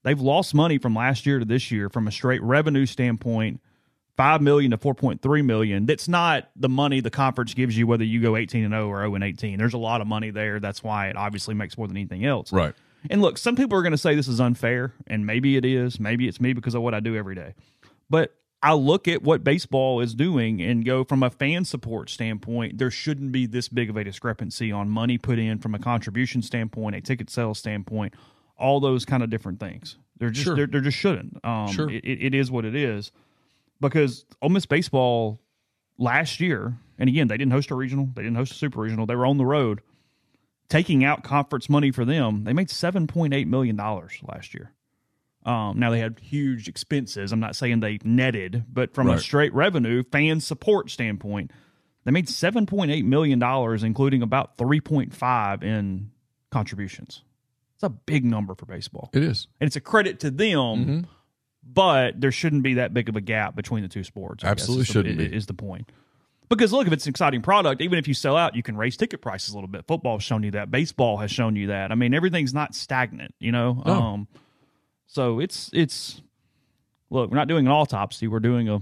They've lost money from last year to this year from a straight revenue standpoint, $5 million to $4.3 million. That's not the money the conference gives you whether you go 18-0 or 0-18. There's a lot of money there. That's why it obviously makes more than anything else. Right. And look, some people are going to say this is unfair, and maybe it is. Maybe it's me because of what I do every day. But I look at what baseball is doing and go from a fan support standpoint, there shouldn't be this big of a discrepancy on money put in from a contribution standpoint, a ticket sales standpoint, all those kind of different things. There just shouldn't. It is what it is because Ole Miss baseball last year, and again, they didn't host a regional, they didn't host a super regional, they were on the road taking out conference money for them. They made $7.8 million last year. Now, they had huge expenses. I'm not saying they netted, but from a straight revenue, fan support standpoint, they made $7.8 million, including about $3.5 in contributions. It's a big number for baseball. It is. And it's a credit to them, but there shouldn't be that big of a gap between the two sports. Absolutely shouldn't be. Is the point. Because, look, if it's an exciting product, even if you sell out, you can raise ticket prices a little bit. Football's shown you that. Baseball has shown you that. I mean, everything's not stagnant, you know? No. So it's look, we're not doing an autopsy, we're doing a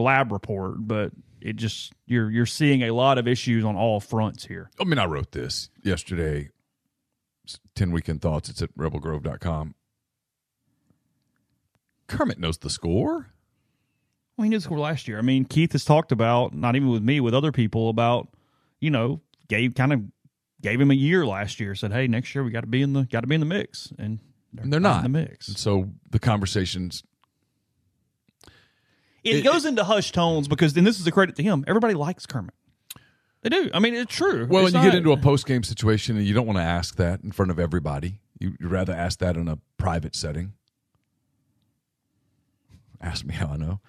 lab report, but it just you're seeing a lot of issues on all fronts here. I mean, I wrote this yesterday, 10 Weekend Thoughts, it's at rebelgrove.com. Kermit knows the score. Well, he knew the score last year. I mean, Keith has talked about, not even with me, with other people about, you know, gave him a year last year. Said, hey, next year we got to be in the mix, and they're not in the mix. And so the conversations. It goes into hushed tones because then this is a credit to him. Everybody likes Kermit. They do. I mean, it's true. Well, and you get into a post-game situation and you don't want to ask that in front of everybody. You'd rather ask that in a private setting. Ask me how I know.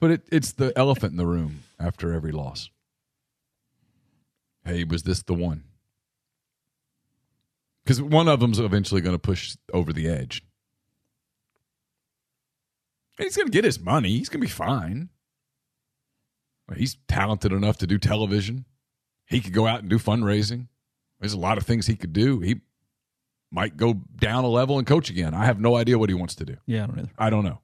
But it's the elephant in the room after every loss. Hey, was this the one? Because one of them's eventually going to push over the edge. And he's going to get his money. He's going to be fine. He's talented enough to do television. He could go out and do fundraising. There's a lot of things he could do. He might go down a level and coach again. I have no idea what he wants to do. Yeah, I don't either. I don't know.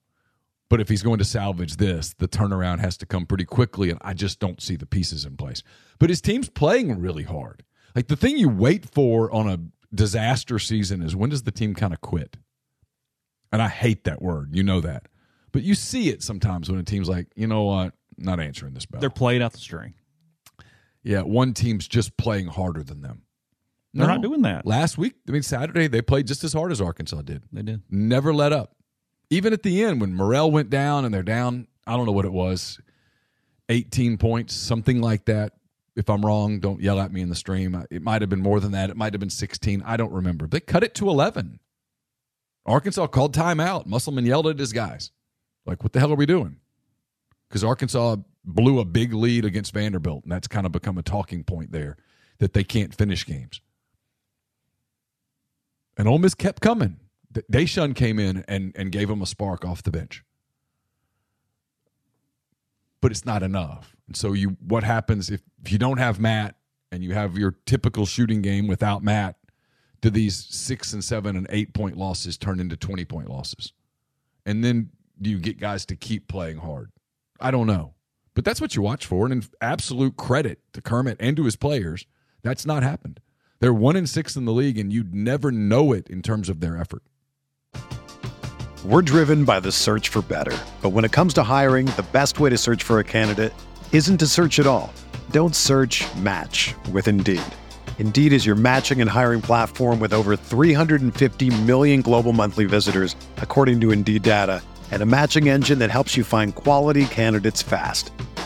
But if he's going to salvage this, the turnaround has to come pretty quickly, and I just don't see the pieces in place. But his team's playing really hard. Like, the thing you wait for on a disaster season is, when does the team kind of quit? And I hate that word. You know that. But you see it sometimes when a team's like, you know what, not answering this bell. They're playing out the string. Yeah, one team's just playing harder than them. They're not doing that. Last week, I mean, Saturday, they played just as hard as Arkansas did. They did. Never let up. Even at the end, when Morrell went down and they're down, I don't know what it was, 18 points, something like that. If I'm wrong, don't yell at me in the stream. It might have been more than that. It might have been 16. I don't remember. They cut it to 11. Arkansas called timeout. Musselman yelled at his guys. Like, what the hell are we doing? Because Arkansas blew a big lead against Vanderbilt, and that's kind of become a talking point there, that they can't finish games. And Ole Miss kept coming. Dayshun came in and gave them a spark off the bench. But it's not enough. And so what happens if you don't have Matt and you have your typical shooting game without Matt? Do these 6 and 7 and 8 point losses turn into 20-point losses? And then do you get guys to keep playing hard? I don't know. But that's what you watch for. And in absolute credit to Kermit and to his players, that's not happened. They're 1-6 in the league, and you'd never know it in terms of their effort. We're driven by the search for better. But when it comes to hiring, the best way to search for a candidate isn't to search at all. Don't search, match with Indeed. Indeed is your matching and hiring platform with over 350 million global monthly visitors, according to Indeed data, and a matching engine that helps you find quality candidates fast.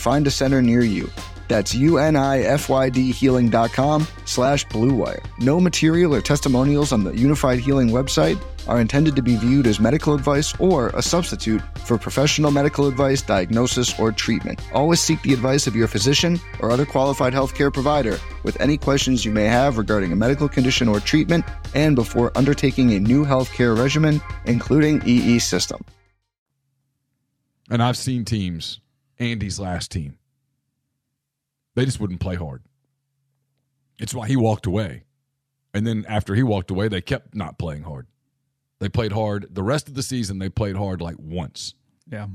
find a center near you. That's UNIFYD healing.com/Blue Wire. No material or testimonials on the Unified Healing website are intended to be viewed as medical advice or a substitute for professional medical advice, diagnosis, or treatment. Always seek the advice of your physician or other qualified healthcare provider with any questions you may have regarding a medical condition or treatment and before undertaking a new healthcare regimen, including EE System. And I've seen teams, Andy's last team, they just wouldn't play hard. It's why he walked away. And then after he walked away, they kept not playing hard. They played hard. The rest of the season, they played hard like once. Yeah.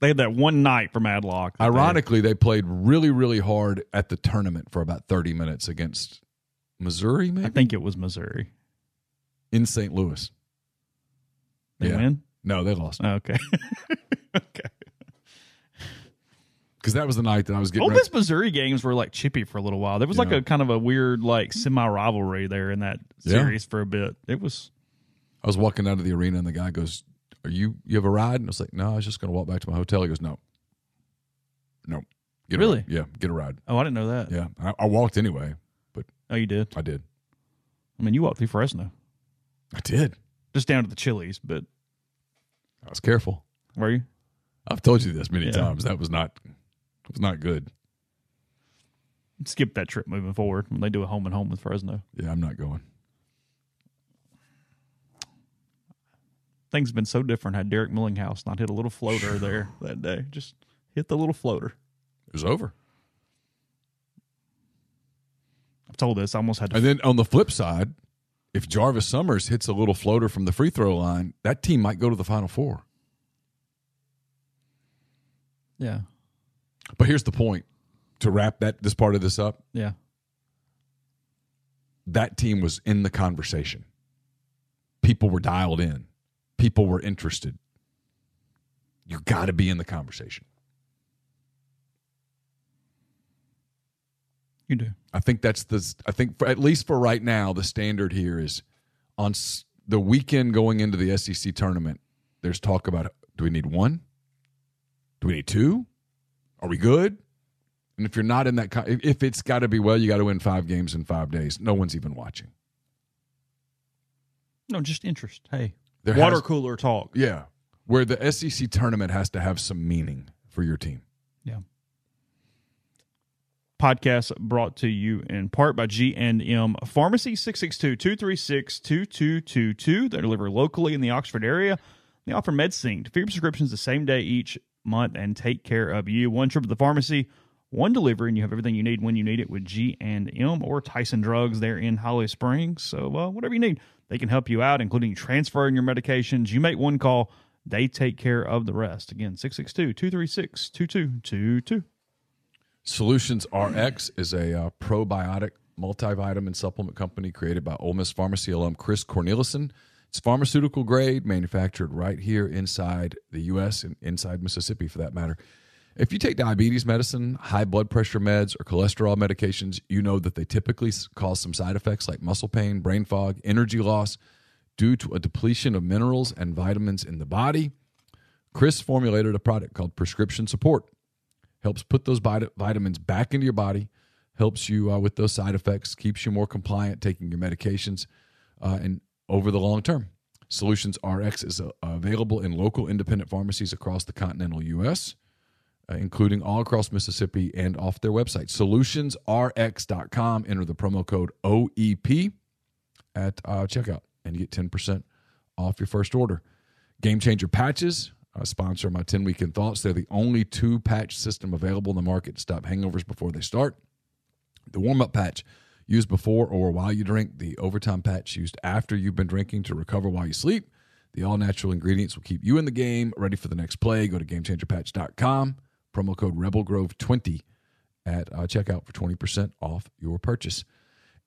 They had that one night from Adlock. Ironically, they played really, really hard at the tournament for about 30 minutes against Missouri, maybe? I think it was Missouri. In St. Louis. They win? No, they lost. Oh, okay. Okay. Because that was the night that I was getting all these Missouri games were like chippy for a little while. There was like a kind of a weird like semi-rivalry there in that series for a bit. It was... I was walking out of the arena, and the guy goes, "Are you have a ride?" And I was like, "No, I was just going to walk back to my hotel." He goes, No. Really? Yeah, get a ride. Oh, I didn't know that. Yeah, I walked anyway. But oh, you did? I did. I mean, you walked through Fresno. I did. Just down to the Chili's, but... I was careful. Were you? I've told you this many times. That was not... It was not good. Skip that trip moving forward when they do a home and home with Fresno. Yeah, I'm not going. Things have been so different. Had Derek Millinghouse not hit a little floater there that day. Just hit the little floater. It was over. I've told this. I almost had to. And then on the flip side, if Jarvis Summers hits a little floater from the free throw line, that team might go to the Final Four. Yeah. But here's the point. To wrap this part of this up. Yeah. That team was in the conversation. People were dialed in. People were interested. You got to be in the conversation. You do. I think that's the. I think for, at least for right now, the standard here is on the weekend going into the SEC tournament. There's talk about: do we need one? Do we need two? Are we good? And if you're not in that, if it's got to be you got to win 5 games in 5 days. No one's even watching. No, just interest. Hey. There water cooler talk. Yeah. Where the SEC tournament has to have some meaning for your team. Yeah. Podcast brought to you in part by GNM Pharmacy, 662-236-2222. They deliver locally in the Oxford area. They offer MedSync for your prescriptions the same day each month and take care of you. One trip to the pharmacy, one delivery, and you have everything you need when you need it with GNM or Tyson Drugs there in Holly Springs. So whatever you need. They can help you out, including transferring your medications. You make one call, they take care of the rest. Again, 662-236-2222. Solutions RX is a probiotic multivitamin supplement company created by Ole Miss Pharmacy alum Chris Cornelison. It's pharmaceutical grade, manufactured right here inside the U.S. and inside Mississippi for that matter. If you take diabetes medicine, high blood pressure meds, or cholesterol medications, you know that they typically cause some side effects like muscle pain, brain fog, energy loss due to a depletion of minerals and vitamins in the body. Chris formulated a product called Prescription Support. Helps put those vitamins back into your body, helps you with those side effects, keeps you more compliant taking your medications and over the long term. Solutions RX is available in local independent pharmacies across the continental U.S., including all across Mississippi and off their website, solutionsrx.com. Enter the promo code OEP at checkout and you get 10% off your first order. Game Changer Patches, sponsor my 10 Weekend Thoughts. They're the only 2-patch system available in the market to stop hangovers before they start. The warm-up patch used before or while you drink. The overtime patch used after you've been drinking to recover while you sleep. The all-natural ingredients will keep you in the game, ready for the next play. Go to GameChangerPatch.com. Promo code RebelGrove20 at checkout for 20% off your purchase.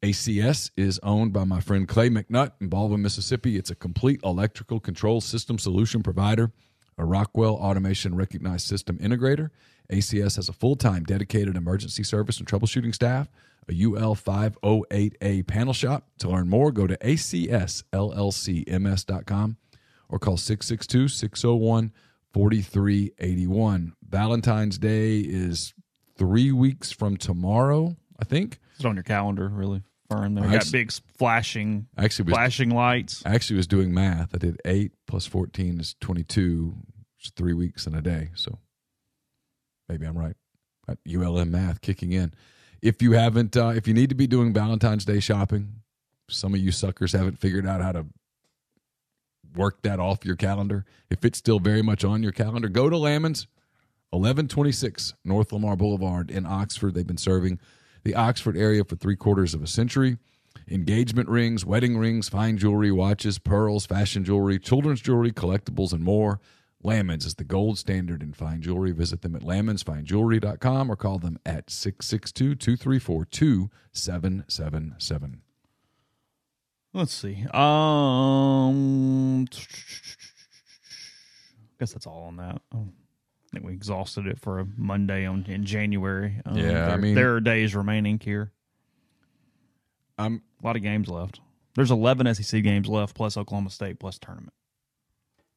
ACS is owned by my friend Clay McNutt in Baldwin, Mississippi. It's a complete electrical control system solution provider, a Rockwell Automation recognized system integrator. ACS has a full-time dedicated emergency service and troubleshooting staff, a UL 508A panel shop. To learn more, go to acsllcms.com or call 662-601-4381. Valentine's Day is 3 weeks from tomorrow, I think. It's on your calendar, really firm. There. I got big flashing lights. I actually was doing math. I did 8 plus 14 is 22. It's 3 weeks and a day, so maybe I'm right. ULM math kicking in. If you haven't, if you need to be doing Valentine's Day shopping, some of you suckers haven't figured out how to work that off your calendar. If it's still very much on your calendar, go to Lamons. 1126 North Lamar Boulevard in Oxford. They've been serving the Oxford area for 3/4 of a century. engagement rings, wedding rings, fine jewelry, watches, pearls, fashion jewelry, children's jewelry, collectibles, and more. Lamons is the gold standard in fine jewelry. Visit them at lamonsfinejewelry.com or call them at 662-234-2777. Let's see. I guess that's all on that. I think we exhausted it for a Monday in January. There are days remaining here. A lot of games left. There's 11 SEC games left, plus Oklahoma State, plus tournament.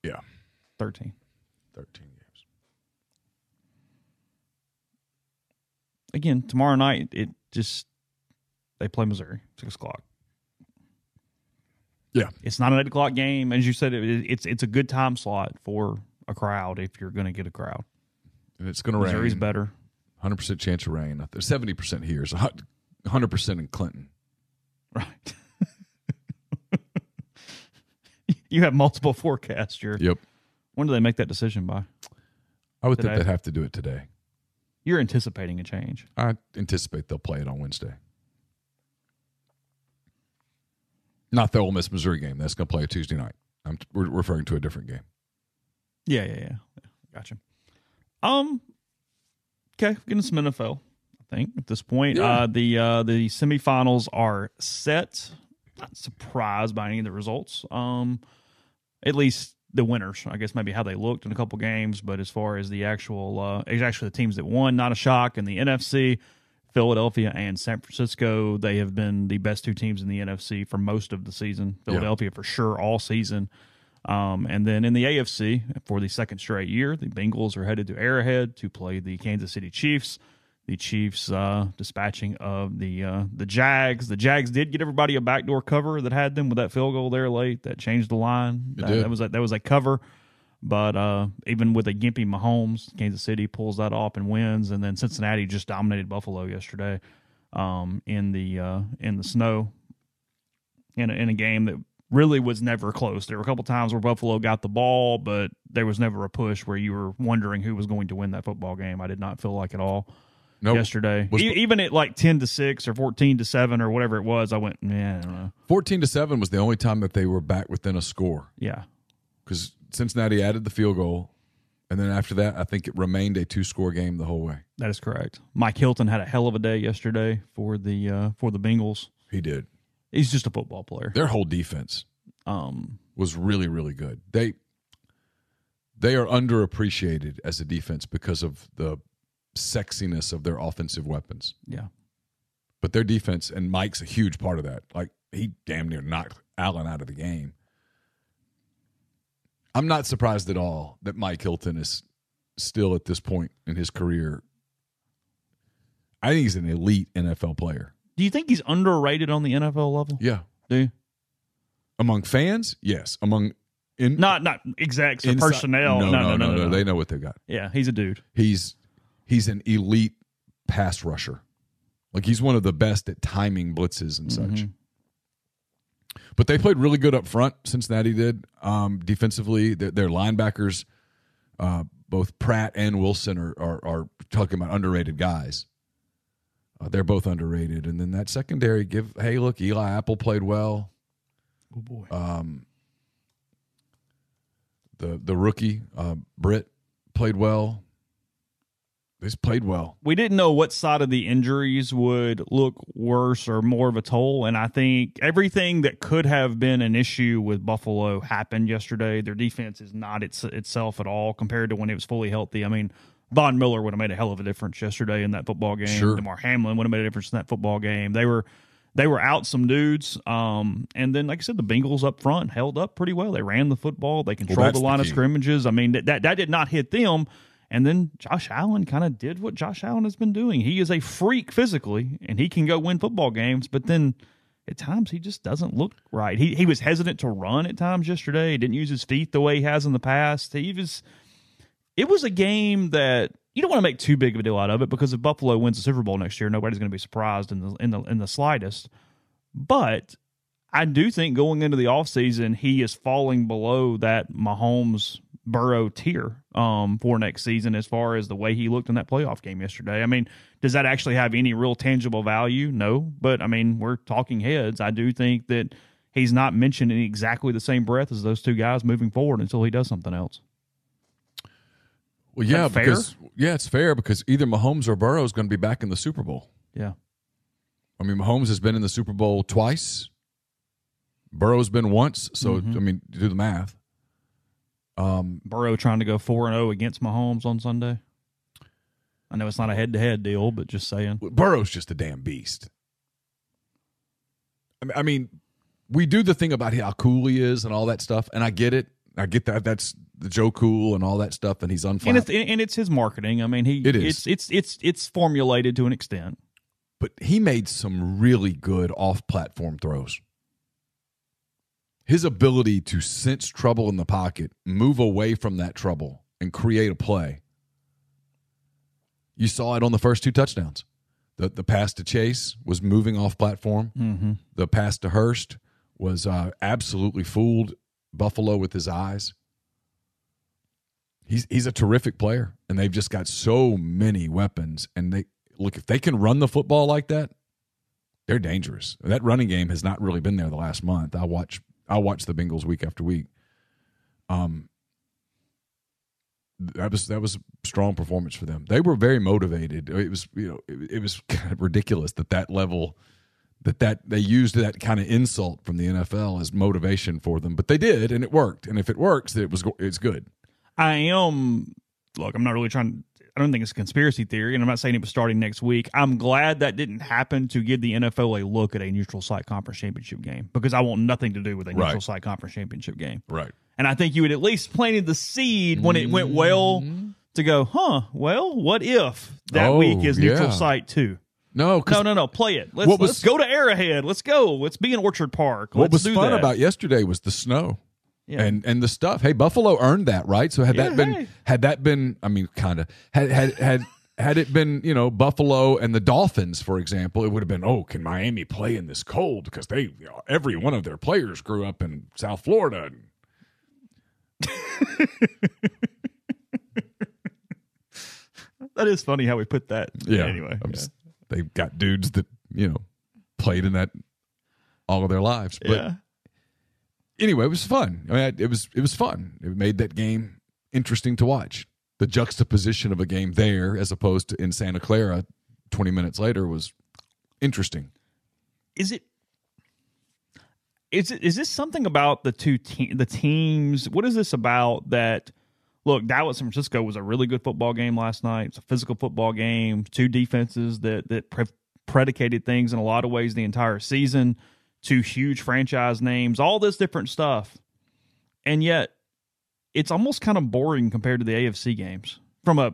Yeah. 13. 13 games. Again, tomorrow night, they play Missouri, 6 o'clock. Yeah. It's not an 8 o'clock game. As you said, it's a good time slot for a crowd if you're going to get a crowd. And it's going to rain. Missouri's better. 100% chance of rain. 70% here. So 100% in Clinton. Right. You have multiple forecasts. Yep. When do they make that decision by? I would think they'd have to do it today. You're anticipating a change. I anticipate they'll play it on Wednesday. Not the Ole Miss Missouri game. That's going to play a Tuesday night. We're referring to a different game. Yeah. Gotcha. Okay, we're getting some NFL, I think, at this point. Yeah. The semifinals are set. Not surprised by any of the results. At least the winners, I guess, maybe how they looked in a couple games. But as far as the actual, the teams that won, not a shock. In the NFC, Philadelphia and San Francisco, they have been the best two teams in the NFC for most of the season. Philadelphia for sure all season. And then in the AFC, for the second straight year, the Bengals are headed to Arrowhead to play the Kansas City Chiefs. The Chiefs dispatching of the Jags. The Jags did get everybody a backdoor cover that had them with that field goal there late. That changed the line. That was a cover. But even with a gimpy Mahomes, Kansas City pulls that off and wins. And then Cincinnati just dominated Buffalo yesterday in the snow in a game that really was never close. There were a couple times where Buffalo got the ball, but there was never a push where you were wondering who was going to win that football game. I did not feel like at all. Nope. Yesterday, even at like 10-6 or 14-7 or whatever it was, I went, man, I don't know. 14-7 was the only time that they were back within a score. Yeah, because Cincinnati added the field goal, and then after that, I think it remained a 2-score game the whole way. That is correct. Mike Hilton had a hell of a day yesterday for the Bengals. He did. He's just a football player. Their whole defense was really, really good. They are underappreciated as a defense because of the sexiness of their offensive weapons. Yeah. But their defense, and Mike's a huge part of that. Like, he damn near knocked Allen out of the game. I'm not surprised at all that Mike Hilton is still at this point in his career. I think he's an elite NFL player. Do you think he's underrated on the NFL level? Yeah. Do you? Among fans? Yes. Among not execs or personnel. No. They know what they've got. Yeah, he's a dude. He's an elite pass rusher. Like, he's one of the best at timing blitzes and such. But they played really good up front. Cincinnati did. Defensively, their linebackers, both Pratt and Wilson, are talking about underrated guys. They're both underrated. And then that secondary, Eli Apple played well. Oh, boy. The rookie, Britt, played well. They played well. We didn't know what side of the injuries would look worse or more of a toll, and I think everything that could have been an issue with Buffalo happened yesterday. Their defense is not itself at all compared to when it was fully healthy. I mean, Von Miller would have made a hell of a difference yesterday in that football game. Sure. DeMar Hamlin would have made a difference in that football game. They were out some dudes, and then, like I said, the Bengals up front held up pretty well. They ran the football. They controlled the line of scrimmages. I mean, that did not hit them. And then Josh Allen kind of did what Josh Allen has been doing. He is a freak physically, and he can go win football games, but then at times he just doesn't look right. He was hesitant to run at times yesterday. He didn't use his feet the way he has in the past. It was a game that you don't want to make too big of a deal out of it, because if Buffalo wins the Super Bowl next year, nobody's going to be surprised in the slightest. But I do think going into the offseason, he is falling below that Mahomes Burrow tier for next season as far as the way he looked in that playoff game yesterday. I mean, does that actually have any real tangible value? No, but I mean, we're talking heads. I do think that he's not mentioned in exactly the same breath as those two guys moving forward until he does something else. Well, yeah, it's fair because either Mahomes or Burrow is going to be back in the Super Bowl. Yeah. I mean, Mahomes has been in the Super Bowl twice. Burrow's been once, so I mean, do the math. Burrow trying to go 4-0 against Mahomes on Sunday. I know it's not a head-to-head deal, but just saying. Burrow's just a damn beast. I mean, we do the thing about how cool he is and all that stuff, and I get it. I get that. That's the Joe Cool and all that stuff, and he's unflappable. And it's his marketing. I mean, it's formulated to an extent. But he made some really good off-platform throws. His ability to sense trouble in the pocket, move away from that trouble, and create a play. You saw it on the first two touchdowns. The pass to Chase was moving off platform. Mm-hmm. The pass to Hurst was absolutely fooled Buffalo with his eyes. He's a terrific player, and they've just got so many weapons. And they look, if they can run the football like that, they're dangerous. That running game has not really been there the last month. I watch the Bengals week after week. That was a strong performance for them. They were very motivated. It was, you know, it was kind of ridiculous that they used that kind of insult from the NFL as motivation for them, but they did, and it worked. And if it works, it's good. I'm not really trying. I don't think it's a conspiracy theory, and I'm not saying it was starting next week. I'm glad that didn't happen to give the NFL a look at a neutral site conference championship game because I want nothing to do with a neutral site conference championship game. Right. And I think you had at least planted the seed when it went well to go, what if that week is neutral site too? No. Play it. Let's go to Arrowhead. Let's go. Let's be in Orchard Park. What was fun about yesterday was the snow. Yeah. And the stuff. Hey, Buffalo earned that, right? So had it been, you know, Buffalo and the Dolphins, for example, it would have been, can Miami play in this cold? Because they, you know, every one of their players grew up in South Florida. That is funny how we put that. Yeah. Anyway, they've got dudes that, you know, played in that all of their lives. But, yeah. Anyway, it was fun. I mean, it was fun. It made that game interesting to watch. The juxtaposition of a game there as opposed to in Santa Clara 20 minutes later was interesting. Is this something about the two teams? What is this about that? Look, Dallas San Francisco was a really good football game last night. It's a physical football game. Two defenses that predicated things in a lot of ways the entire season. Two huge franchise names, all this different stuff. And yet, it's almost kind of boring compared to the AFC games. From a,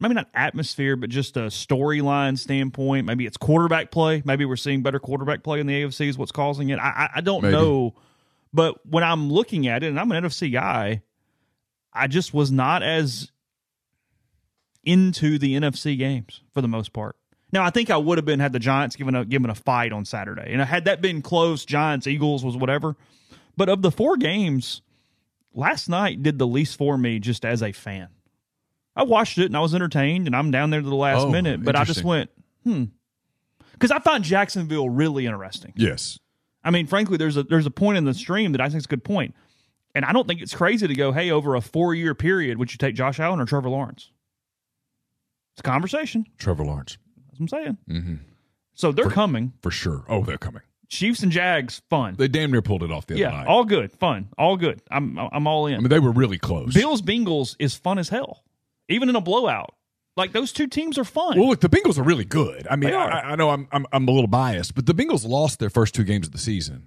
maybe not atmosphere, but just a storyline standpoint. Maybe it's quarterback play. Maybe we're seeing better quarterback play in the AFC is what's causing it. I don't know. But when I'm looking at it, and I'm an NFC guy, I just was not as into the NFC games for the most part. Now, I think I would have been had the Giants given a fight on Saturday. And had that been close, Giants, Eagles was whatever. But of the four games, last night did the least for me just as a fan. I watched it and I was entertained and I'm down there to the last minute. But I just went, Because I find Jacksonville really interesting. Yes. I mean, frankly, there's a point in the stream that I think is a good point. And I don't think it's crazy to go, hey, over a 4-year period, would you take Josh Allen or Trevor Lawrence? It's a conversation. Trevor Lawrence. I'm saying. Mm-hmm. So they're coming. For sure. Oh, they're coming. Chiefs and Jags, fun. They damn near pulled it off the other night. All good. Fun. All good. I'm all in. I mean, they were really close. Bills, Bengals is fun as hell. Even in a blowout. Like, those two teams are fun. Well, look, the Bengals are really good. I mean, I know I'm a little biased, but the Bengals lost their first two games of the season.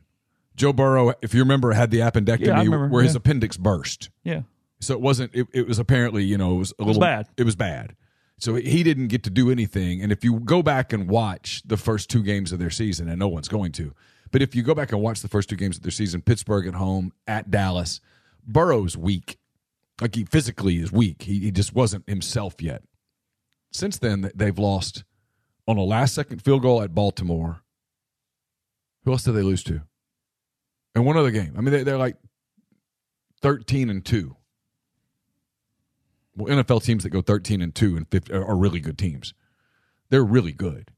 Joe Burrow, if you remember, had the appendectomy where his appendix burst. Yeah. So it wasn't, it was apparently, you know, it was bad. It was bad. So he didn't get to do anything. And if you go back and watch the first two games of their season, and no one's going to, but if you go back and watch the first two games of their season, Pittsburgh at home, at Dallas, Burrow's weak. Like, he physically is weak. He just wasn't himself yet. Since then, they've lost on a last-second field goal at Baltimore. Who else did they lose to? And one other game. I mean, they're like 13-2. Well, NFL teams that go 13-2 and 15 are really good teams. They're really good.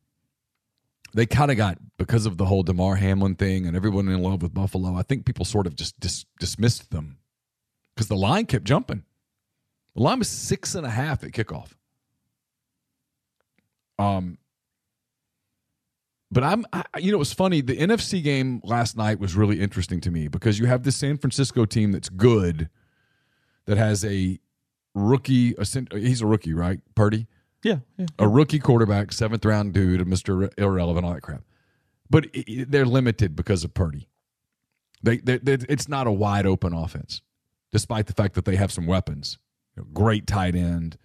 They kind of got, because of the whole DeMar Hamlin thing and everyone in love with Buffalo, I think people sort of just dismissed them because the line kept jumping. The line was 6.5 at kickoff. But it was funny. The NFC game last night was really interesting to me because you have this San Francisco team that's good, that has a rookie. He's a rookie, right? Purdy? Yeah. A rookie quarterback, 7th-round dude, Mr. Irrelevant, all that crap. But they're limited because of Purdy. It's not a wide open offense, despite the fact that they have some weapons. Great tight end,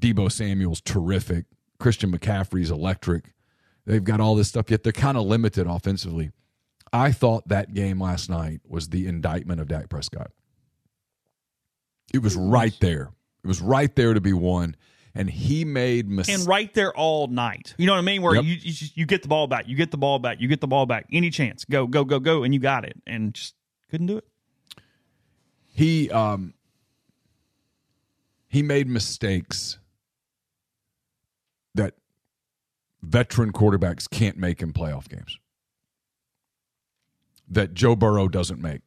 Deebo Samuel's terrific, Christian McCaffrey's electric. They've got all this stuff, yet they're kind of limited offensively. I thought that game last night was the indictment of Dak Prescott. It was right there. It was right there to be won, and he made mistakes. And right there all night. You know what I mean? Where you get the ball back, any chance. Go, and you got it. And just couldn't do it. He made mistakes that veteran quarterbacks can't make in playoff games, that Joe Burrow doesn't make,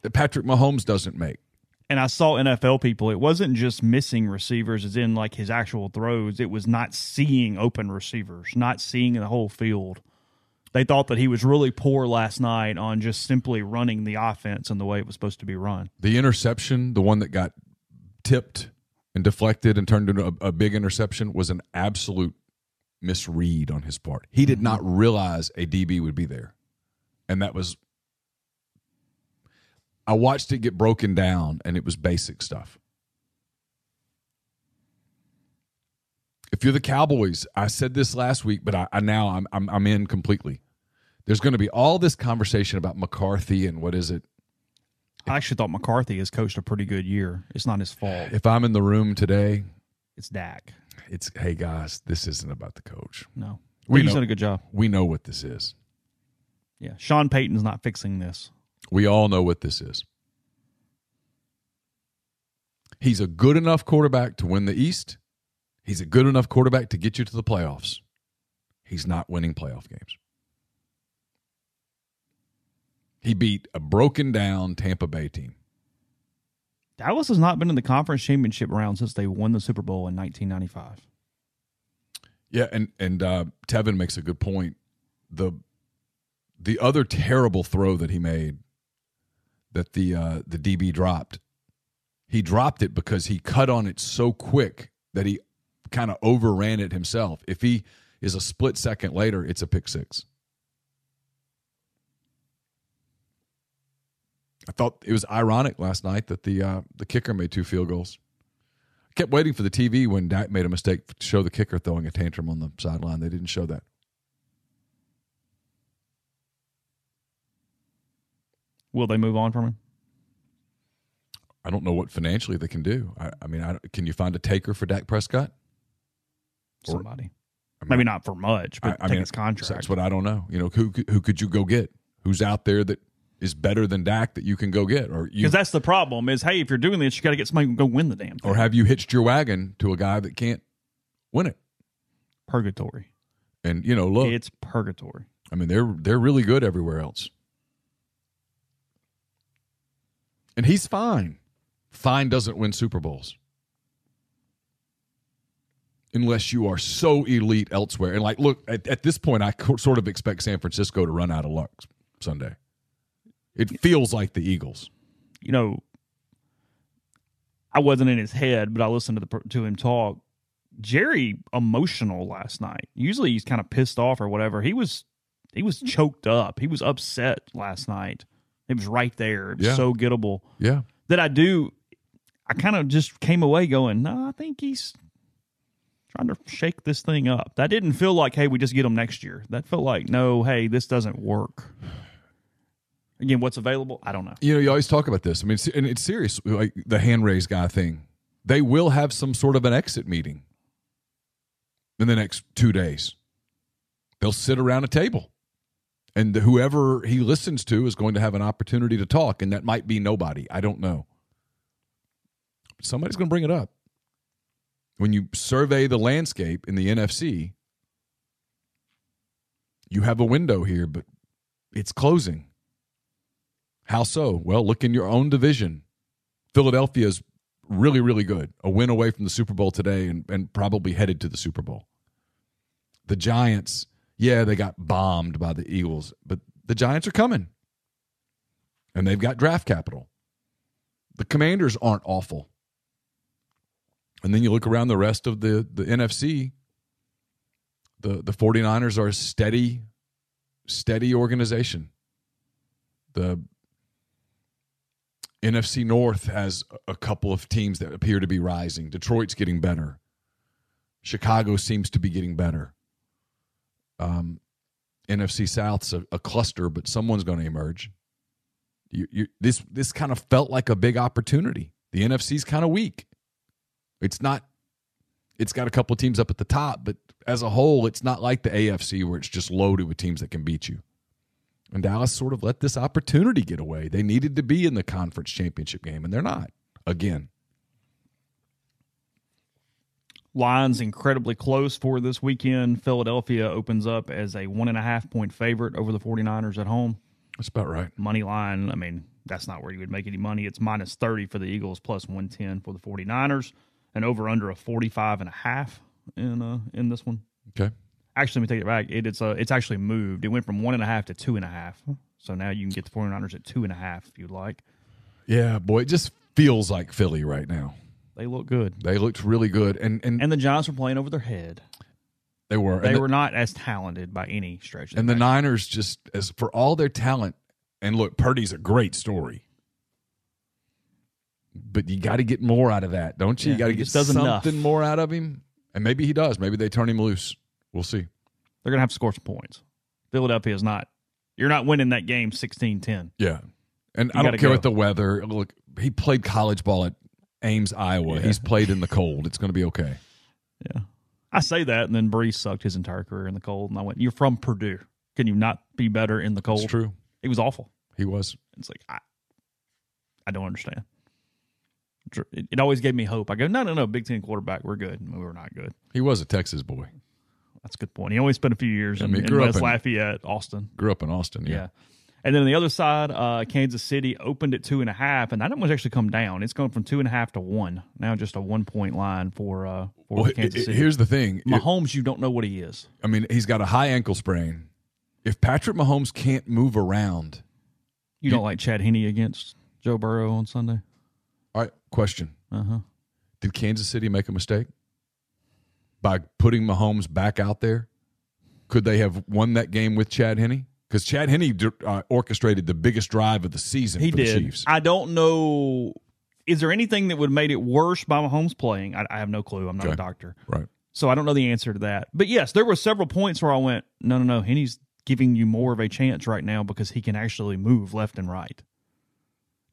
that Patrick Mahomes doesn't make. And I saw NFL people, it wasn't just missing receivers as in like his actual throws. It was not seeing open receivers, not seeing the whole field. They thought that he was really poor last night on just simply running the offense and the way it was supposed to be run. The interception, the one that got tipped and deflected and turned into a big interception, was an absolute misread on his part. He did not realize a DB would be there. And that was... I watched it get broken down, and it was basic stuff. If you're the Cowboys, I said this last week, but I'm in completely. There's going to be all this conversation about McCarthy and what is it? I actually thought McCarthy has coached a pretty good year. It's not his fault. If I'm in the room today, it's Dak. It's, hey, guys, this isn't about the coach. No. He's done a good job. We know what this is. Yeah, Sean Payton's not fixing this. We all know what this is. He's a good enough quarterback to win the East. He's a good enough quarterback to get you to the playoffs. He's not winning playoff games. He beat a broken down Tampa Bay team. Dallas has not been in the conference championship round since they won the Super Bowl in 1995. Yeah, and Tevin makes a good point. The other terrible throw that he made, that the DB dropped, he dropped it because he cut on it so quick that he kind of overran it himself. If he is a split second later, it's a pick six. I thought it was ironic last night that the kicker made 2 field goals. I kept waiting for the TV when Dak made a mistake to show the kicker throwing a tantrum on the sideline. They didn't show that. Will they move on from him? I don't know what financially they can do. I mean, can you find a taker for Dak Prescott? Somebody. I mean, maybe not for much, but I mean, his contract. That's what I don't know. You know, who could you go get? Who's out there that is better than Dak that you can go get? Because that's the problem is, hey, if you're doing this, you got to get somebody who can go win the damn thing. Or have you hitched your wagon to a guy that can't win it? Purgatory. And, you know, look. It's purgatory. I mean, they're really good everywhere else. And he's fine. Fine doesn't win Super Bowls. Unless you are so elite elsewhere. And, like, look, at this point, I sort of expect San Francisco to run out of luck Sunday. It feels like the Eagles. You know, I wasn't in his head, but I listened to him talk. Jerry, emotional last night. Usually he's kind of pissed off or whatever. He was choked up. He was upset last night. It was right there. It was so gettable. Yeah. I kind of just came away going, no, I think he's trying to shake this thing up. That didn't feel like, hey, we just get him next year. That felt like, no, hey, this doesn't work. Again, what's available? I don't know. You know, you always talk about this. I mean, and it's serious, like the hand raise guy thing. They will have some sort of an exit meeting in the next 2 days. They'll sit around a table. And whoever he listens to is going to have an opportunity to talk, and that might be nobody. I don't know. Somebody's going to bring it up. when you survey the landscape in the NFC, you have a window here, but it's closing. How so? Well, look in your own division. Philadelphia's really, really good. A win away from the Super Bowl today and probably headed to the Super Bowl. The Giants, yeah, they got bombed by the Eagles, but the Giants are coming. And they've got draft capital. The Commanders aren't awful. And then you look around the rest of the NFC, the 49ers are a steady organization. The NFC North has a couple of teams that appear to be rising. Detroit's getting better. Chicago seems to be getting better. NFC South's a cluster, but someone's going to emerge. This kind of felt like a big opportunity. The NFC's kind of weak. It's not. It's got a couple of teams up at the top, but as a whole, it's not like the AFC where it's just loaded with teams that can beat you. And Dallas sort of let this opportunity get away. They needed to be in the conference championship game, and they're not. Again. Lines incredibly close for this weekend. Philadelphia opens up as a 1.5-point favorite over the 49ers at home. That's about right. Money line, I mean, that's not where you would make any money. It's minus 30 for the Eagles, plus 110 for the 49ers, and over under a 45.5 in this one. Okay. Actually, let me take it back. It's actually moved. It went from 1.5 to 2.5. So now you can get the 49ers at 2.5 if you'd like. Yeah, boy, it just feels like Philly right now. They look good. They looked really good. And the Giants were playing over their head. They were. They were not as talented by any stretch. And the Niners just, as for all their talent, and look, Purdy's a great story. But you got to get more out of that, don't you? Yeah, you got to get something more out of him. And maybe he does. Maybe they turn him loose. We'll see. They're going to have to score some points. Philadelphia is not. You're not winning that game 16-10. Yeah. And I don't care what the weather. Look, he played college ball at Ames, Iowa. Yeah. He's played in the cold. It's going to be okay. Yeah. I say that, and then Brees sucked his entire career in the cold. And I went, you're from Purdue. Can you not be better in the cold? It's true. He was awful. He was. It's like, I don't understand. It always gave me hope. I go, no, Big Ten quarterback, we're good. We were not good. He was a Texas boy. That's a good point. He only spent a few years in West Lafayette, Austin. Grew up in Austin, yeah. And then on the other side, Kansas City opened at 2.5, and that one's actually come down. It's gone from 2.5 to 1. Now just a 1-point line for Kansas City. Here's the thing. Mahomes, you don't know what he is. I mean, he's got a high ankle sprain. If Patrick Mahomes can't move around. You don't like Chad Henne against Joe Burrow on Sunday? All right, question. Uh-huh. Did Kansas City make a mistake by putting Mahomes back out there? Could they have won that game with Chad Henne? Because Chad Henne orchestrated the biggest drive of the season for the Chiefs. I don't know. Is there anything that would have made it worse by Mahomes playing? I have no clue. I'm not a doctor. Right. So I don't know the answer to that. But, yes, there were several points where I went, no, Henne's giving you more of a chance right now because he can actually move left and right.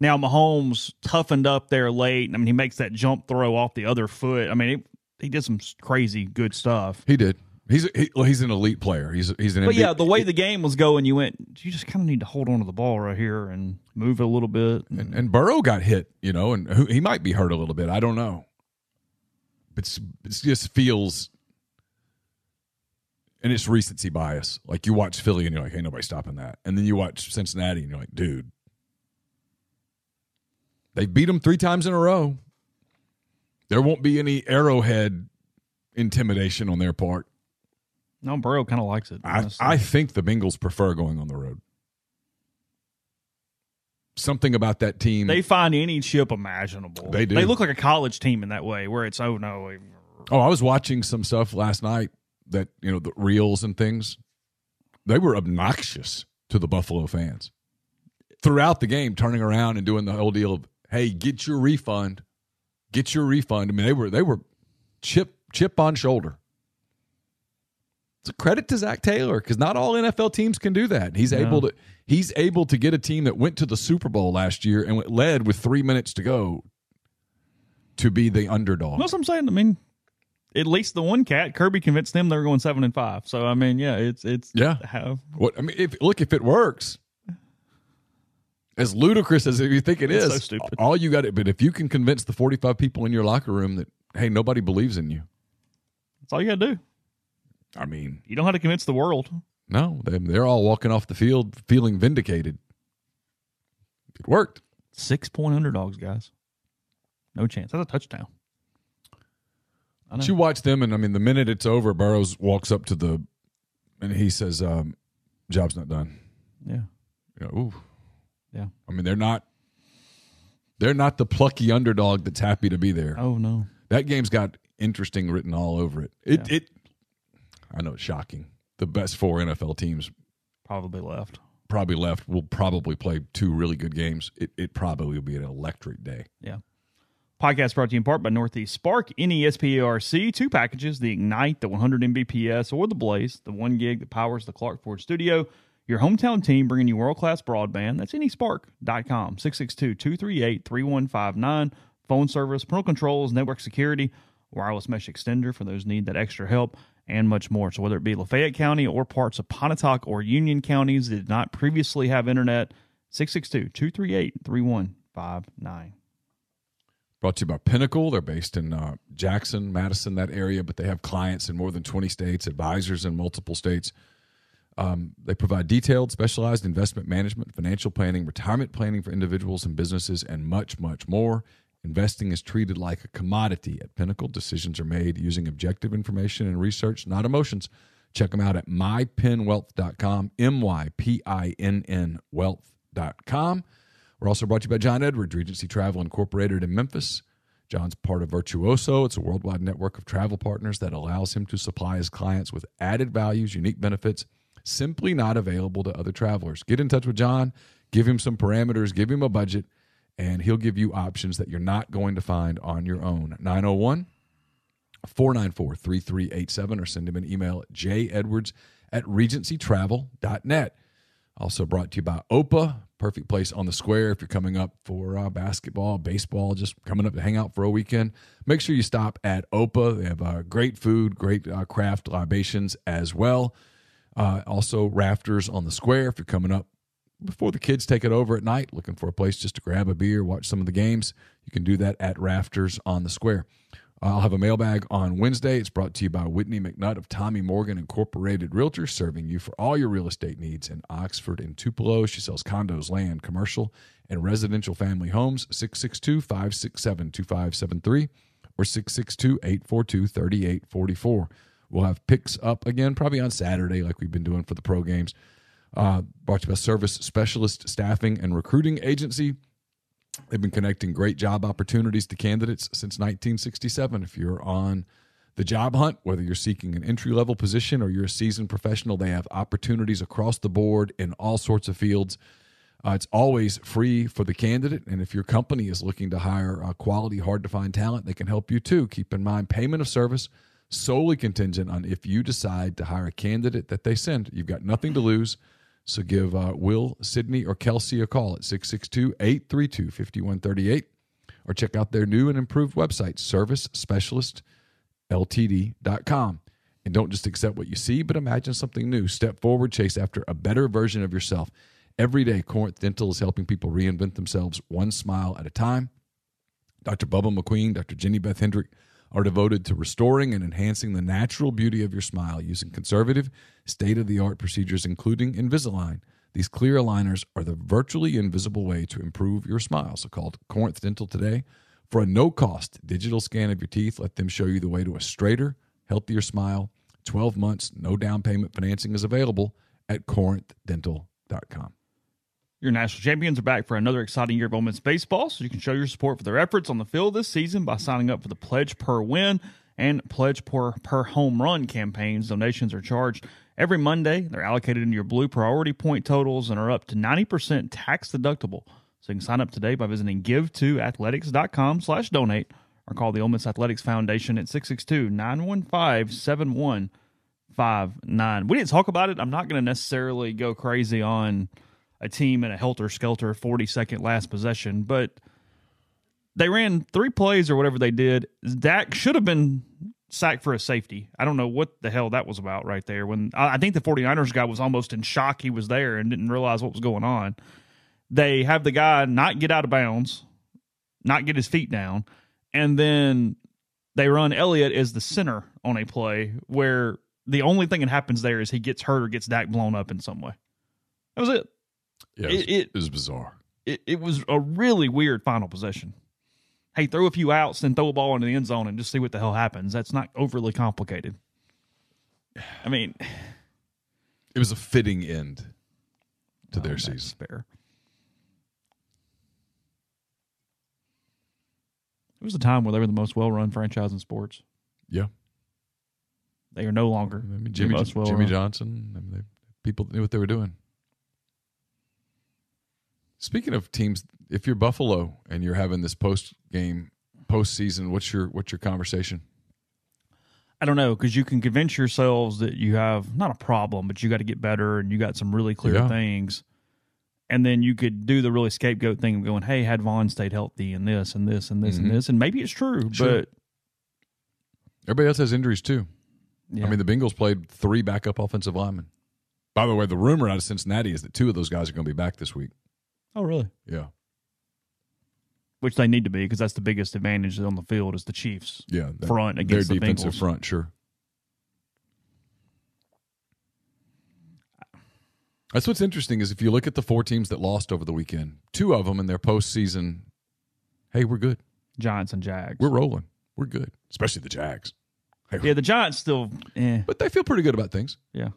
Now Mahomes toughened up there late. I mean, he makes that jump throw off the other foot. I mean, he did some crazy good stuff. He did. He's an elite player. He's an MVP. But yeah, the way the game was going, you went, you just kind of need to hold on to the ball right here and move it a little bit. And Burrow got hit, and he might be hurt a little bit. I don't know. It just feels, and it's recency bias. Like you watch Philly and you're like, hey, nobody's stopping that. And then you watch Cincinnati and you're like, dude, they beat them 3 times in a row. There won't be any Arrowhead intimidation on their part. No, Burrow kind of likes it. I think the Bengals prefer going on the road. Something about that team. They find any chip imaginable. They do. They look like a college team in that way where it's, oh, no. Oh, I was watching some stuff last night that, the reels and things. They were obnoxious to the Buffalo fans. Throughout the game, turning around and doing the whole deal of, hey, get your refund. Get your refund. I mean, they were chip on shoulder. It's a credit to Zach Taylor because not all NFL teams can do that. He's able to get a team that went to the Super Bowl last year and led with 3 minutes to go to be the underdog. That's what I'm saying. I mean, at least the one cat Kirby convinced them they were going 7-5. So I mean, yeah, it's yeah. If it works, as ludicrous as you think it's so stupid. All you got it. But if you can convince the 45 people in your locker room that hey, nobody believes in you. That's all you got to do. I mean, you don't have to convince the world. No, they're all walking off the field feeling vindicated. It worked. 6-point underdogs, guys. No chance. That's a touchdown. I know. You watch them, and I mean, the minute it's over, Burrows walks up to the, and he says, "Job's not done." Yeah. You know, ooh. Yeah. I mean, they're not the plucky underdog that's happy to be there. Oh no. That game's got interesting written all over it. I know it's shocking. The best four NFL teams probably left. We'll probably play two really good games. It probably will be an electric day. Yeah. Podcast brought to you in part by Northeast Spark, NESPARC, two packages, the Ignite, the 100 Mbps, or the Blaze, the 1 gig that powers the Clark Ford Studio. Your hometown team bringing you world-class broadband. That's nespark.com, 662-238-3159. Phone service, parental controls, network security, wireless mesh extender for those who need that extra help, and much more. So whether it be Lafayette County or parts of Pontotoc or Union counties that did not previously have internet, 662-238-3159. Brought to you by Pinnacle. They're based in Jackson, Madison, that area, but they have clients in more than 20 states, advisors in multiple states. They provide detailed, specialized investment management, financial planning, retirement planning for individuals and businesses, and much, much more. Investing is treated like a commodity at Pinnacle. Decisions are made using objective information and research, not emotions. Check them out at mypinwealth.com, MYPINN wealth.com. We're also brought to you by John Edwards, Regency Travel Incorporated in Memphis. John's part of Virtuoso. It's a worldwide network of travel partners that allows him to supply his clients with added values, unique benefits, simply not available to other travelers. Get in touch with John, give him some parameters, give him a budget, and he'll give you options that you're not going to find on your own. 901-494-3387 or send him an email at jedwards@regencytravel.net. Also brought to you by OPA, perfect place on the square if you're coming up for basketball, baseball, just coming up to hang out for a weekend. Make sure you stop at OPA. They have great food, great craft libations as well. Also, Rafters on the Square if you're coming up before the kids take it over at night, looking for a place just to grab a beer, watch some of the games. You can do that at Rafters on the Square. I'll have a mailbag on Wednesday. It's brought to you by Whitney McNutt of Tommy Morgan Incorporated Realtor, serving you for all your real estate needs in Oxford and Tupelo. She sells condos, land, commercial, and residential family homes. 662-567-2573 or 662-842-3844. We'll have picks up again probably on Saturday like we've been doing for the pro games. Brought to you by Service Specialist Staffing and Recruiting Agency. They've been connecting great job opportunities to candidates since 1967. If you're on the job hunt, whether you're seeking an entry-level position or you're a seasoned professional, they have opportunities across the board in all sorts of fields. It's always free for the candidate, and if your company is looking to hire quality, hard-to-find talent, they can help you too. Keep in mind, payment of service solely contingent on if you decide to hire a candidate that they send. You've got nothing to lose. So give Will, Sydney, or Kelsey a call at 662-832-5138 or check out their new and improved website, servicespecialistltd.com. And don't just accept what you see, but imagine something new. Step forward, chase after a better version of yourself. Every day, Corinth Dental is helping people reinvent themselves one smile at a time. Dr. Bubba McQueen, Dr. Jenny Beth Hendrick are devoted to restoring and enhancing the natural beauty of your smile using conservative, state-of-the-art procedures, including Invisalign. These clear aligners are the virtually invisible way to improve your smile. So call Corinth Dental today for a no-cost digital scan of your teeth. Let them show you the way to a straighter, healthier smile. 12 months, no down payment financing is available at corinthdental.com. Your national champions are back for another exciting year of Ole Miss baseball, so you can show your support for their efforts on the field this season by signing up for the Pledge Per Win and Pledge Per Home Run campaigns. Donations are charged every Monday. They're allocated into your Blue priority point totals and are up to 90% tax deductible. So you can sign up today by visiting give2athletics.com/donate or call the Ole Miss Athletics Foundation at 662-915-7159. We didn't talk about it. I'm not going to necessarily go crazy on a team in a helter-skelter 42nd last possession, but they ran three plays or whatever they did. Dak should have been sacked for a safety. I don't know what the hell that was about right there. When I think the 49ers guy was almost in shock he was there and didn't realize what was going on. They have the guy not get out of bounds, not get his feet down, and then They run Elliott as the center on a play where the only thing that happens there is he gets hurt or gets Dak blown up in some way. That was it. Yeah, it was bizarre. It was a really weird final possession. Hey, throw a few outs and throw a ball into the end zone and just see what the hell happens. That's not overly complicated. I mean, it was a fitting end to their season. Fair. It was a time where they were the most well-run franchise in sports. Yeah. They are no longer Jimmy Johnson. I mean, people knew what they were doing. Speaking of teams, if you're Buffalo and you're having this postseason, what's your conversation? I don't know, because you can convince yourselves that you have not a problem, but you got to get better and you got some really clear things. And then you could do the really scapegoat thing of going, hey, had Vaughn stayed healthy and this and this and this and this. And maybe it's true, but everybody else has injuries too. Yeah. I mean, the Bengals played 3 backup offensive linemen. By the way, the rumor out of Cincinnati is that 2 of those guys are going to be back this week. Oh, really? Yeah. Which they need to be, because that's the biggest advantage on the field is the Chiefs' front against the Bengals. Their defensive front, sure. That's what's interesting is if you look at the 4 teams that lost over the weekend, 2 of them in their postseason, hey, we're good. Giants and Jags. We're rolling. We're good. Especially the Jags. Hey, yeah, the Giants still, but they feel pretty good about things. Yeah.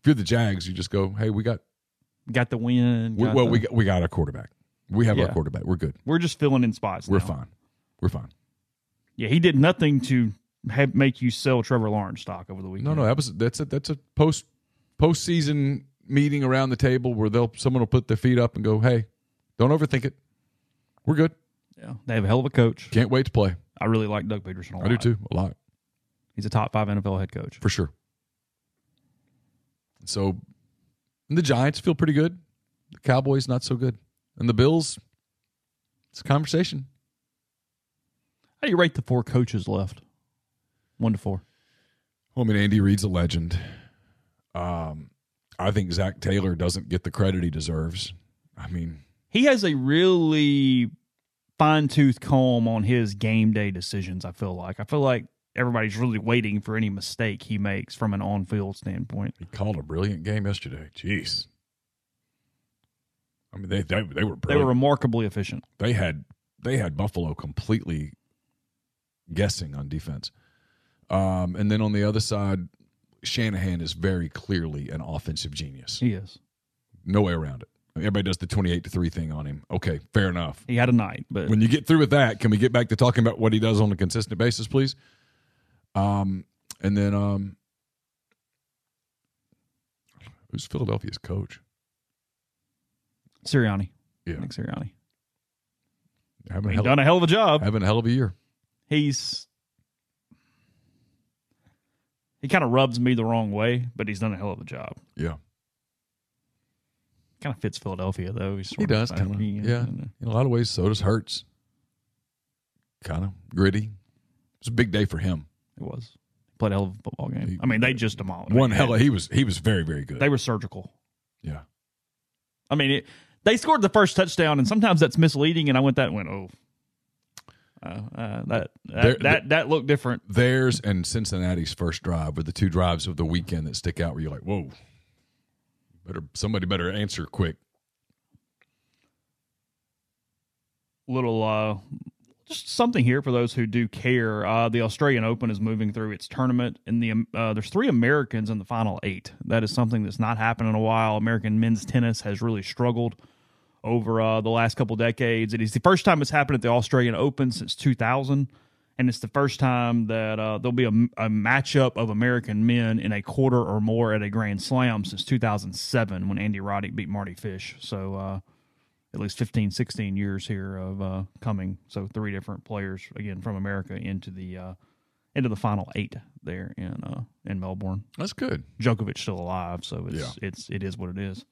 If you're the Jags, you just go, hey, we got the win. We got our quarterback. We have our quarterback. We're good. We're just filling in spots now. We're fine. We're fine. Yeah, he did nothing to make you sell Trevor Lawrence stock over the weekend. No, that's a postseason meeting around the table where someone will put their feet up and go, hey, don't overthink it. We're good. Yeah, they have a hell of a coach. Can't wait to play. I really like Doug Peterson a lot. I do too, a lot. He's a top 5 NFL head coach. For sure. So, and the Giants feel pretty good. The Cowboys, not so good. And the Bills, it's a conversation. How do you rate the 4 coaches left? 1 to 4. Well, I mean, Andy Reid's a legend. I think Zach Taylor doesn't get the credit he deserves. I mean, he has a really fine-tooth comb on his game day decisions, I feel like. I feel like everybody's really waiting for any mistake he makes from an on-field standpoint. He called a brilliant game yesterday. Jeez. I mean, they were brilliant. They were remarkably efficient. They had Buffalo completely guessing on defense. And then on the other side, Shanahan is very clearly an offensive genius. He is. No way around it. I mean, everybody does the 28-3 thing on him. Okay, fair enough. He had a night. But when you get through with that, can we get back to talking about what he does on a consistent basis, please? And then who's Philadelphia's coach? Sirianni. Yeah. Nick Sirianni. He's done a hell of a job. Having a hell of a year. He kind of rubs me the wrong way, but he's done a hell of a job. Yeah. Kind of fits Philadelphia, though. He does. Kind of, yeah. In a lot of ways, so does Hurts. Kind of gritty. It was a big day for him. It was. Played a hell of a football game. I mean, they just demolished. He was very, very good. They were surgical. Yeah. I mean, they scored the first touchdown, and sometimes that's misleading, and I went oh. That looked different. Theirs and Cincinnati's first drive were the 2 drives of the weekend that stick out where you're like, whoa, somebody better answer quick. Little just something here for those who do care. The Australian Open is moving through its tournament, and there's 3 Americans in the final 8. That is something that's not happened in a while. American men's tennis has really struggled over the last couple decades. It is the first time it's happened at the Australian Open since 2000, and it's the first time that there'll be a matchup of American men in a quarter or more at a Grand Slam since 2007 when Andy Roddick beat Marty Fish. So at least 15, 16 years here of coming. So 3 different players, again, from America into the final 8 there in Melbourne. That's good. Djokovic's still alive, so it is what it is.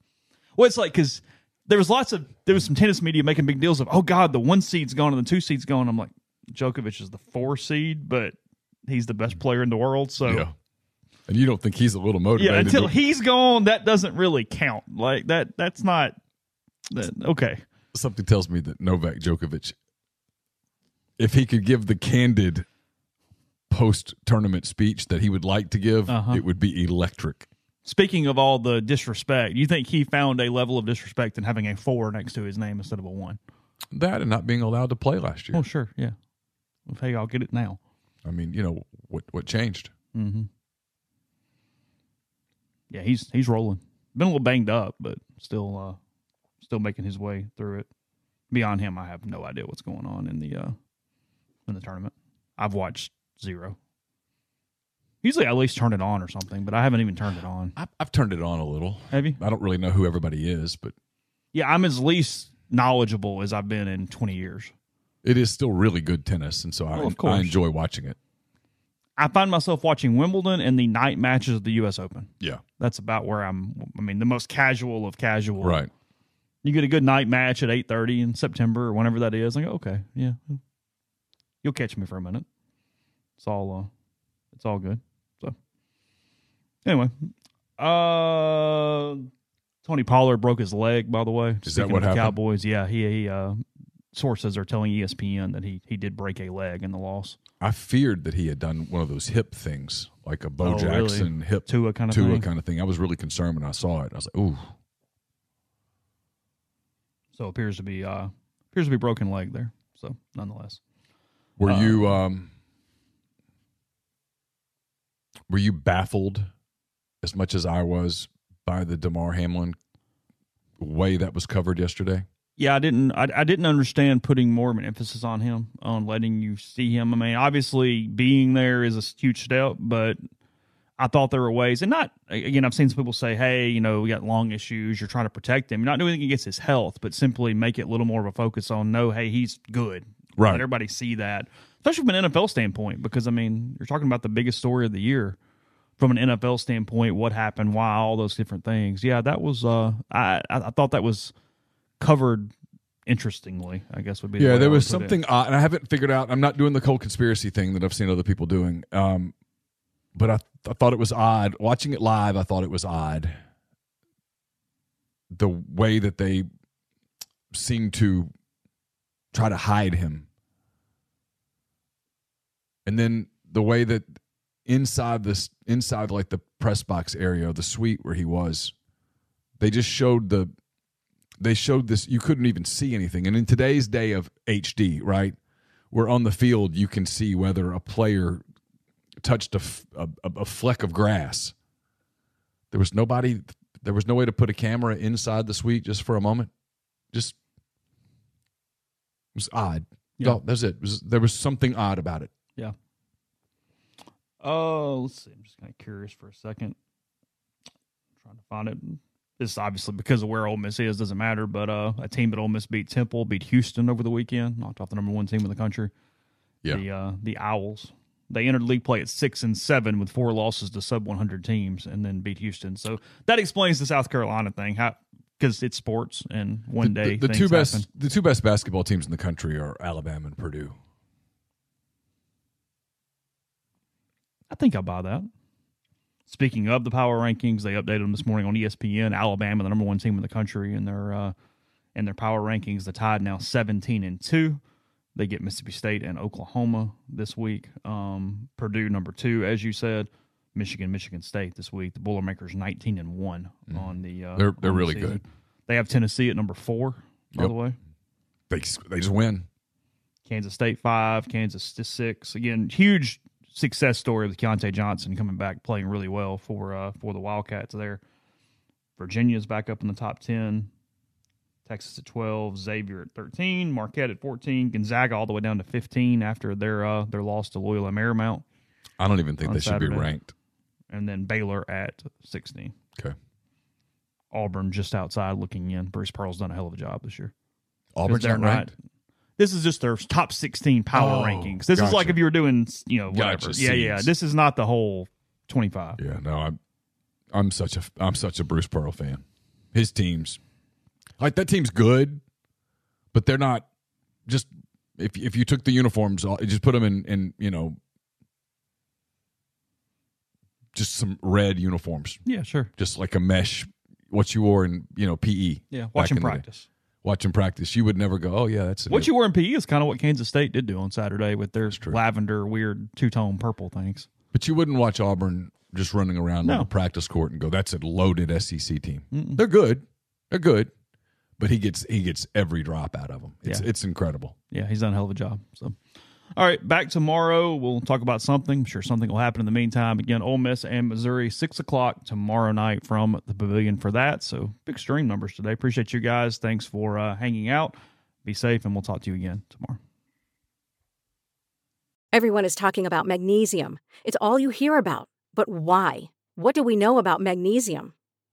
Well, it's like because – There was some tennis media making big deals of, oh, God, the 1 seed's gone and the 2 seed's gone. I'm like, Djokovic is the 4 seed, but he's the best player in the world. So, yeah. And you don't think he's a little motivated? Yeah, until he's gone, that doesn't really count. Like, that's not – okay. Something tells me that Novak Djokovic if he could give the candid post-tournament speech that he would like to give, it would be electric. Speaking of all the disrespect, you think he found a level of disrespect in having a 4 next to his name instead of a 1? That and not being allowed to play last year. Oh, sure, yeah. Well, hey, I'll get it now. I mean, you know, what changed? Mm-hmm. Yeah, he's rolling. Been a little banged up, but still making his way through it. Beyond him, I have no idea what's going on in the tournament. I've watched zero. Usually I at least turn it on or something, but I haven't even turned it on. I've turned it on a little. Have you? I don't really know who everybody is, but... Yeah, I'm as least knowledgeable as I've been in 20 years. It is still really good tennis, and so I enjoy watching it. I find myself watching Wimbledon and the night matches of the U.S. Open. Yeah. That's about where the most casual of casual. Right. You get a good night match at 8:30 in September or whenever that is. I go, okay, yeah. You'll catch me for a minute. It's all good. So anyway, Tony Pollard broke his leg, by the way. Is that what happened? Cowboys, yeah. He sources are telling ESPN that he did break a leg in the loss. I feared that he had done one of those hip things, like a Bo Jackson really? Hip Tua kind of thing. I was really concerned when I saw it. I was like, ooh. So appears to be broken leg there. So nonetheless, were you baffled as much as I was by the Damar Hamlin way that was covered yesterday? Yeah, I didn't understand putting more of an emphasis on him, on letting you see him. I mean, obviously being there is a huge step, but I thought there were ways, and not, again, I've seen some people say, hey, you know, we got lung issues, you're trying to protect him. You're not doing anything against his health, but simply make it a little more of a focus on, no, hey, he's good. Right. Let everybody see that, especially from an NFL standpoint, because, I mean, you're talking about the biggest story of the year from an NFL standpoint, what happened, why, all those different things. Yeah, that was I thought that was covered interestingly, I guess would be the way. Yeah, there was something odd, and I haven't figured out. I'm not doing the whole conspiracy thing that I've seen other people doing, but I thought it was odd. Watching it live, I thought it was odd. The way that they seemed to try to hide him. And then the way that inside like the press box area, the suite where he was, they showed this, you couldn't even see anything. And in today's day of HD, right, where on the field you can see whether a player touched a fleck of grass. There was no way to put a camera inside the suite just for a moment. Just, it was odd. Yeah. No, that's it. There was something odd about it. Yeah. Oh, let's see. I'm just kind of curious for a second. I'm trying to find it. This is obviously because of where Ole Miss is, doesn't matter, but a team at Ole Miss beat Temple, beat Houston over the weekend, knocked off the number 1 team in the country. Yeah. The Owls. They entered league play at 6-7 with 4 losses to sub-100 teams, and then beat Houston. So that explains the South Carolina thing, because it's sports, and one day the two best happen. The two best basketball teams in the country are Alabama and Purdue. I think I buy that. Speaking of the power rankings, they updated them this morning on ESPN. Alabama, the number 1 team in the country, in their power rankings, the Tide now 17-2. They get Mississippi State and Oklahoma this week. Purdue, number 2, as you said. Michigan State this week. The Boilermakers 19-1 on the. They're really good. They have Tennessee at number 4. By the way, they just win. Kansas State 5, Kansas 6. Again, huge success story with Keontae Johnson coming back, playing really well for the Wildcats there. Virginia's back up in the top 10. Texas at 12, Xavier at 13, Marquette at 14, Gonzaga all the way down to 15 after their loss to Loyola Marymount. I don't even think they should be ranked. And then Baylor at 16. Okay. Auburn just outside looking in. Bruce Pearl's done a hell of a job this year. Auburn's not ranked? This is just their top 16 power rankings. This is like if you were doing, you know, whatever. Gotcha. Yeah. This is not the whole 25. Yeah, no, I'm such a Bruce Pearl fan. His teams. Like, that team's good, but they're not just – if you took the uniforms, just put them in, you know, just some red uniforms. Yeah, sure. Just like a mesh, what you wore in, you know, PE. Yeah, watching practice. watch them practice, you would never go, oh, yeah, that's what you wore in PE is kind of what Kansas State did do on Saturday with their lavender, weird, two-tone purple things. But you wouldn't watch Auburn just running around on the practice court and go, that's a loaded SEC team. Mm-mm. They're good. They're good. But he gets every drop out of them. It's incredible. Yeah, he's done a hell of a job. So, all right, back tomorrow. We'll talk about something. I'm sure something will happen in the meantime. Again, Ole Miss and Missouri, 6 o'clock tomorrow night from the pavilion for that. So big stream numbers today. Appreciate you guys. Thanks for hanging out. Be safe, and we'll talk to you again tomorrow. Everyone is talking about magnesium. It's all you hear about. But why? What do we know about magnesium?